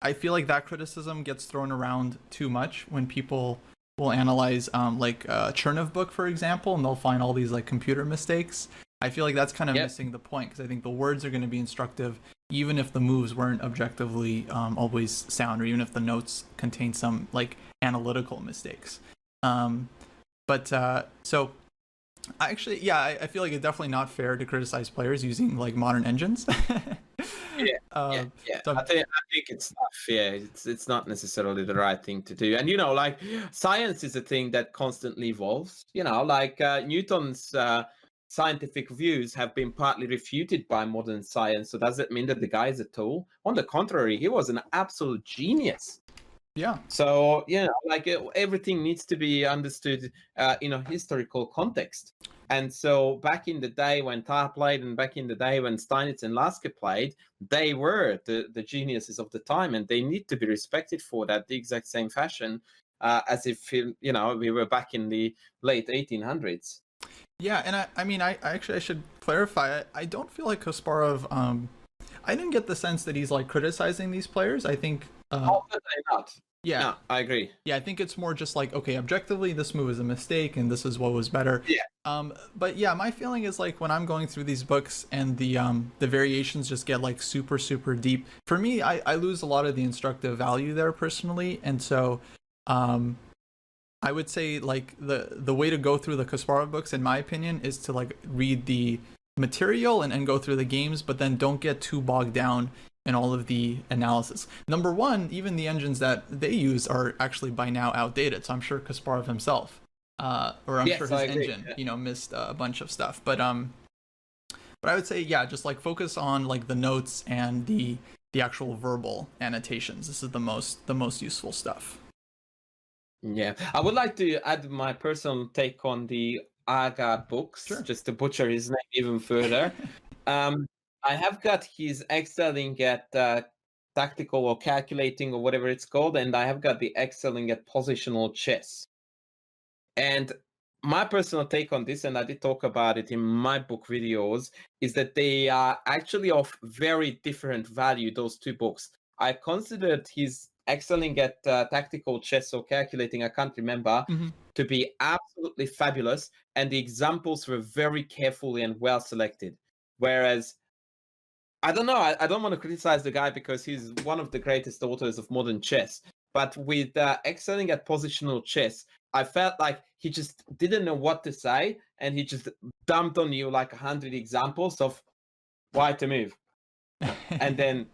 I feel like that criticism gets thrown around too much when people will analyze um, like uh, Chernev book, for example, and they'll find all these like computer mistakes. I feel like that's kind of yep. missing the point, because I think the words are going to be instructive, even if the moves weren't objectively um, always sound, or even if the notes contain some like analytical mistakes. Um, but uh, so I actually, yeah, I, I feel like it's definitely not fair to criticize players using like modern engines. Yeah, um, yeah, yeah. So I, think, I think it's tough. Yeah, it's it's not necessarily the right thing to do. And you know, like science is a thing that constantly evolves. You know, like uh, Newton's uh, scientific views have been partly refuted by modern science. So does it mean that the guy is a tool? On the contrary, he was an absolute genius. Yeah. So you know, like everything needs to be understood uh, in a historical context. And so back in the day when Tar played, and back in the day when Steinitz and Lasker played, they were the, the geniuses of the time, and they need to be respected for that the exact same fashion uh, as if, you know, we were back in the late eighteen hundreds. Yeah, and I, I mean, I, I actually I should clarify, I, I don't feel like Kasparov, um, I didn't get the sense that he's like criticizing these players. I think... Uh... Oh, certainly not. Yeah, no, I agree. Yeah, I think it's more just like, okay, objectively, this move is a mistake, and this is what was better. Yeah. Um, but yeah, my feeling is like when I'm going through these books and the um the variations just get like super super deep. For me, I I lose a lot of the instructive value there personally, and so, um, I would say like the the way to go through the Kasparov books, in my opinion, is to like read the material and and go through the games, but then don't get too bogged down and all of the analysis. Number one, even the engines that they use are actually by now outdated. So I'm sure Kasparov himself, uh, or I'm yes, sure his engine, yeah. you know, missed uh, a bunch of stuff. But um, but I would say, yeah, just like focus on like the notes and the the actual verbal annotations. This is the most the most useful stuff. Yeah, I would like to add my personal take on the Aagaard books, sure. just to butcher his name even further. um. I have got his excelling at uh, tactical or calculating or whatever it's called, and I have got the excelling at positional chess. And my personal take on this, and I did talk about it in my book videos, is that they are actually of very different value, those two books. I considered his excelling at uh, tactical chess or calculating, I can't remember, mm-hmm. to be absolutely fabulous, and the examples were very carefully and well selected. Whereas I don't know. I, I don't want to criticize the guy because he's one of the greatest authors of modern chess. But with uh, excelling at positional chess, I felt like he just didn't know what to say, and he just dumped on you like a hundred examples of why to move, and then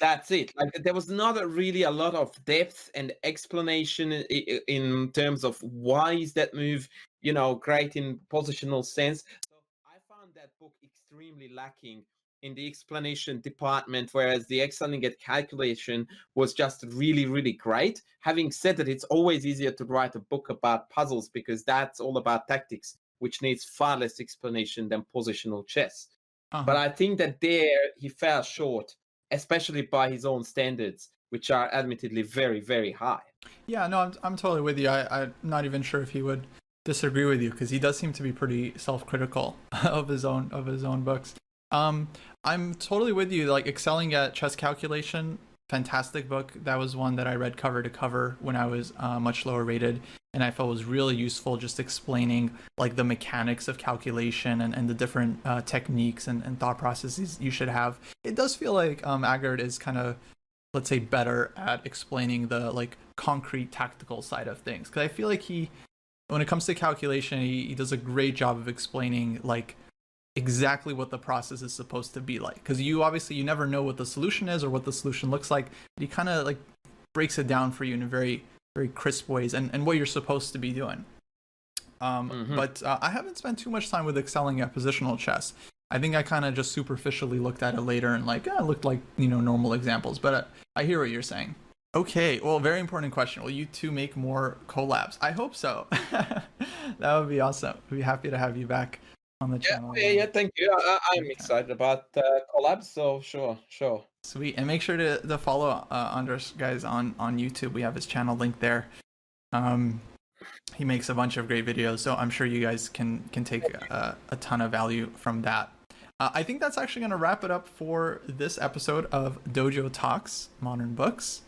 that's it. Like there was not really a lot of depth and explanation in, in terms of why is that move, you know, great in positional sense. So I found that book extremely lacking in the explanation department, whereas the excelling at calculation was just really, really great. Having said that, it's always easier to write a book about puzzles because that's all about tactics, which needs far less explanation than positional chess. Uh-huh. But I think that there he fell short, especially by his own standards, which are admittedly very, very high. Yeah, no, I'm, I'm totally with you. I, I'm not even sure if he would disagree with you, because he does seem to be pretty self-critical of his own of his own books. Um, I'm totally with you, like excelling at chess calculation, fantastic book. That was one that I read cover to cover when I was uh, much lower rated, and I felt was really useful just explaining like the mechanics of calculation and, and the different uh, techniques and, and thought processes you should have. It does feel like um, Aagaard is kind of let's say, better at explaining the like concrete tactical side of things. Because I feel like he, when it comes to calculation, he, he does a great job of explaining like exactly what the process is supposed to be like. Because you obviously you never know what the solution is or what the solution looks like. But he kind of like breaks it down for you in a very very crisp ways, and and what you're supposed to be doing. Um, mm-hmm. But uh, I haven't spent too much time with excelling at positional chess. I think I kind of just superficially looked at it later and like, yeah, it looked like, you know, normal examples, but uh, I hear what you're saying. Okay, well, very important question. Will you two make more collabs? I hope so. That would be awesome. We'd be happy to have you back on the yeah, channel. Yeah, yeah, thank you. I, I'm okay. excited about uh, collabs, so sure, sure. Sweet, and make sure to, to follow uh, Andras, guys, on, on YouTube. We have his channel link there. Um, he makes a bunch of great videos, so I'm sure you guys can, can take uh, a ton of value from that. Uh, I think that's actually going to wrap it up for this episode of Dojo Talks Modern Books.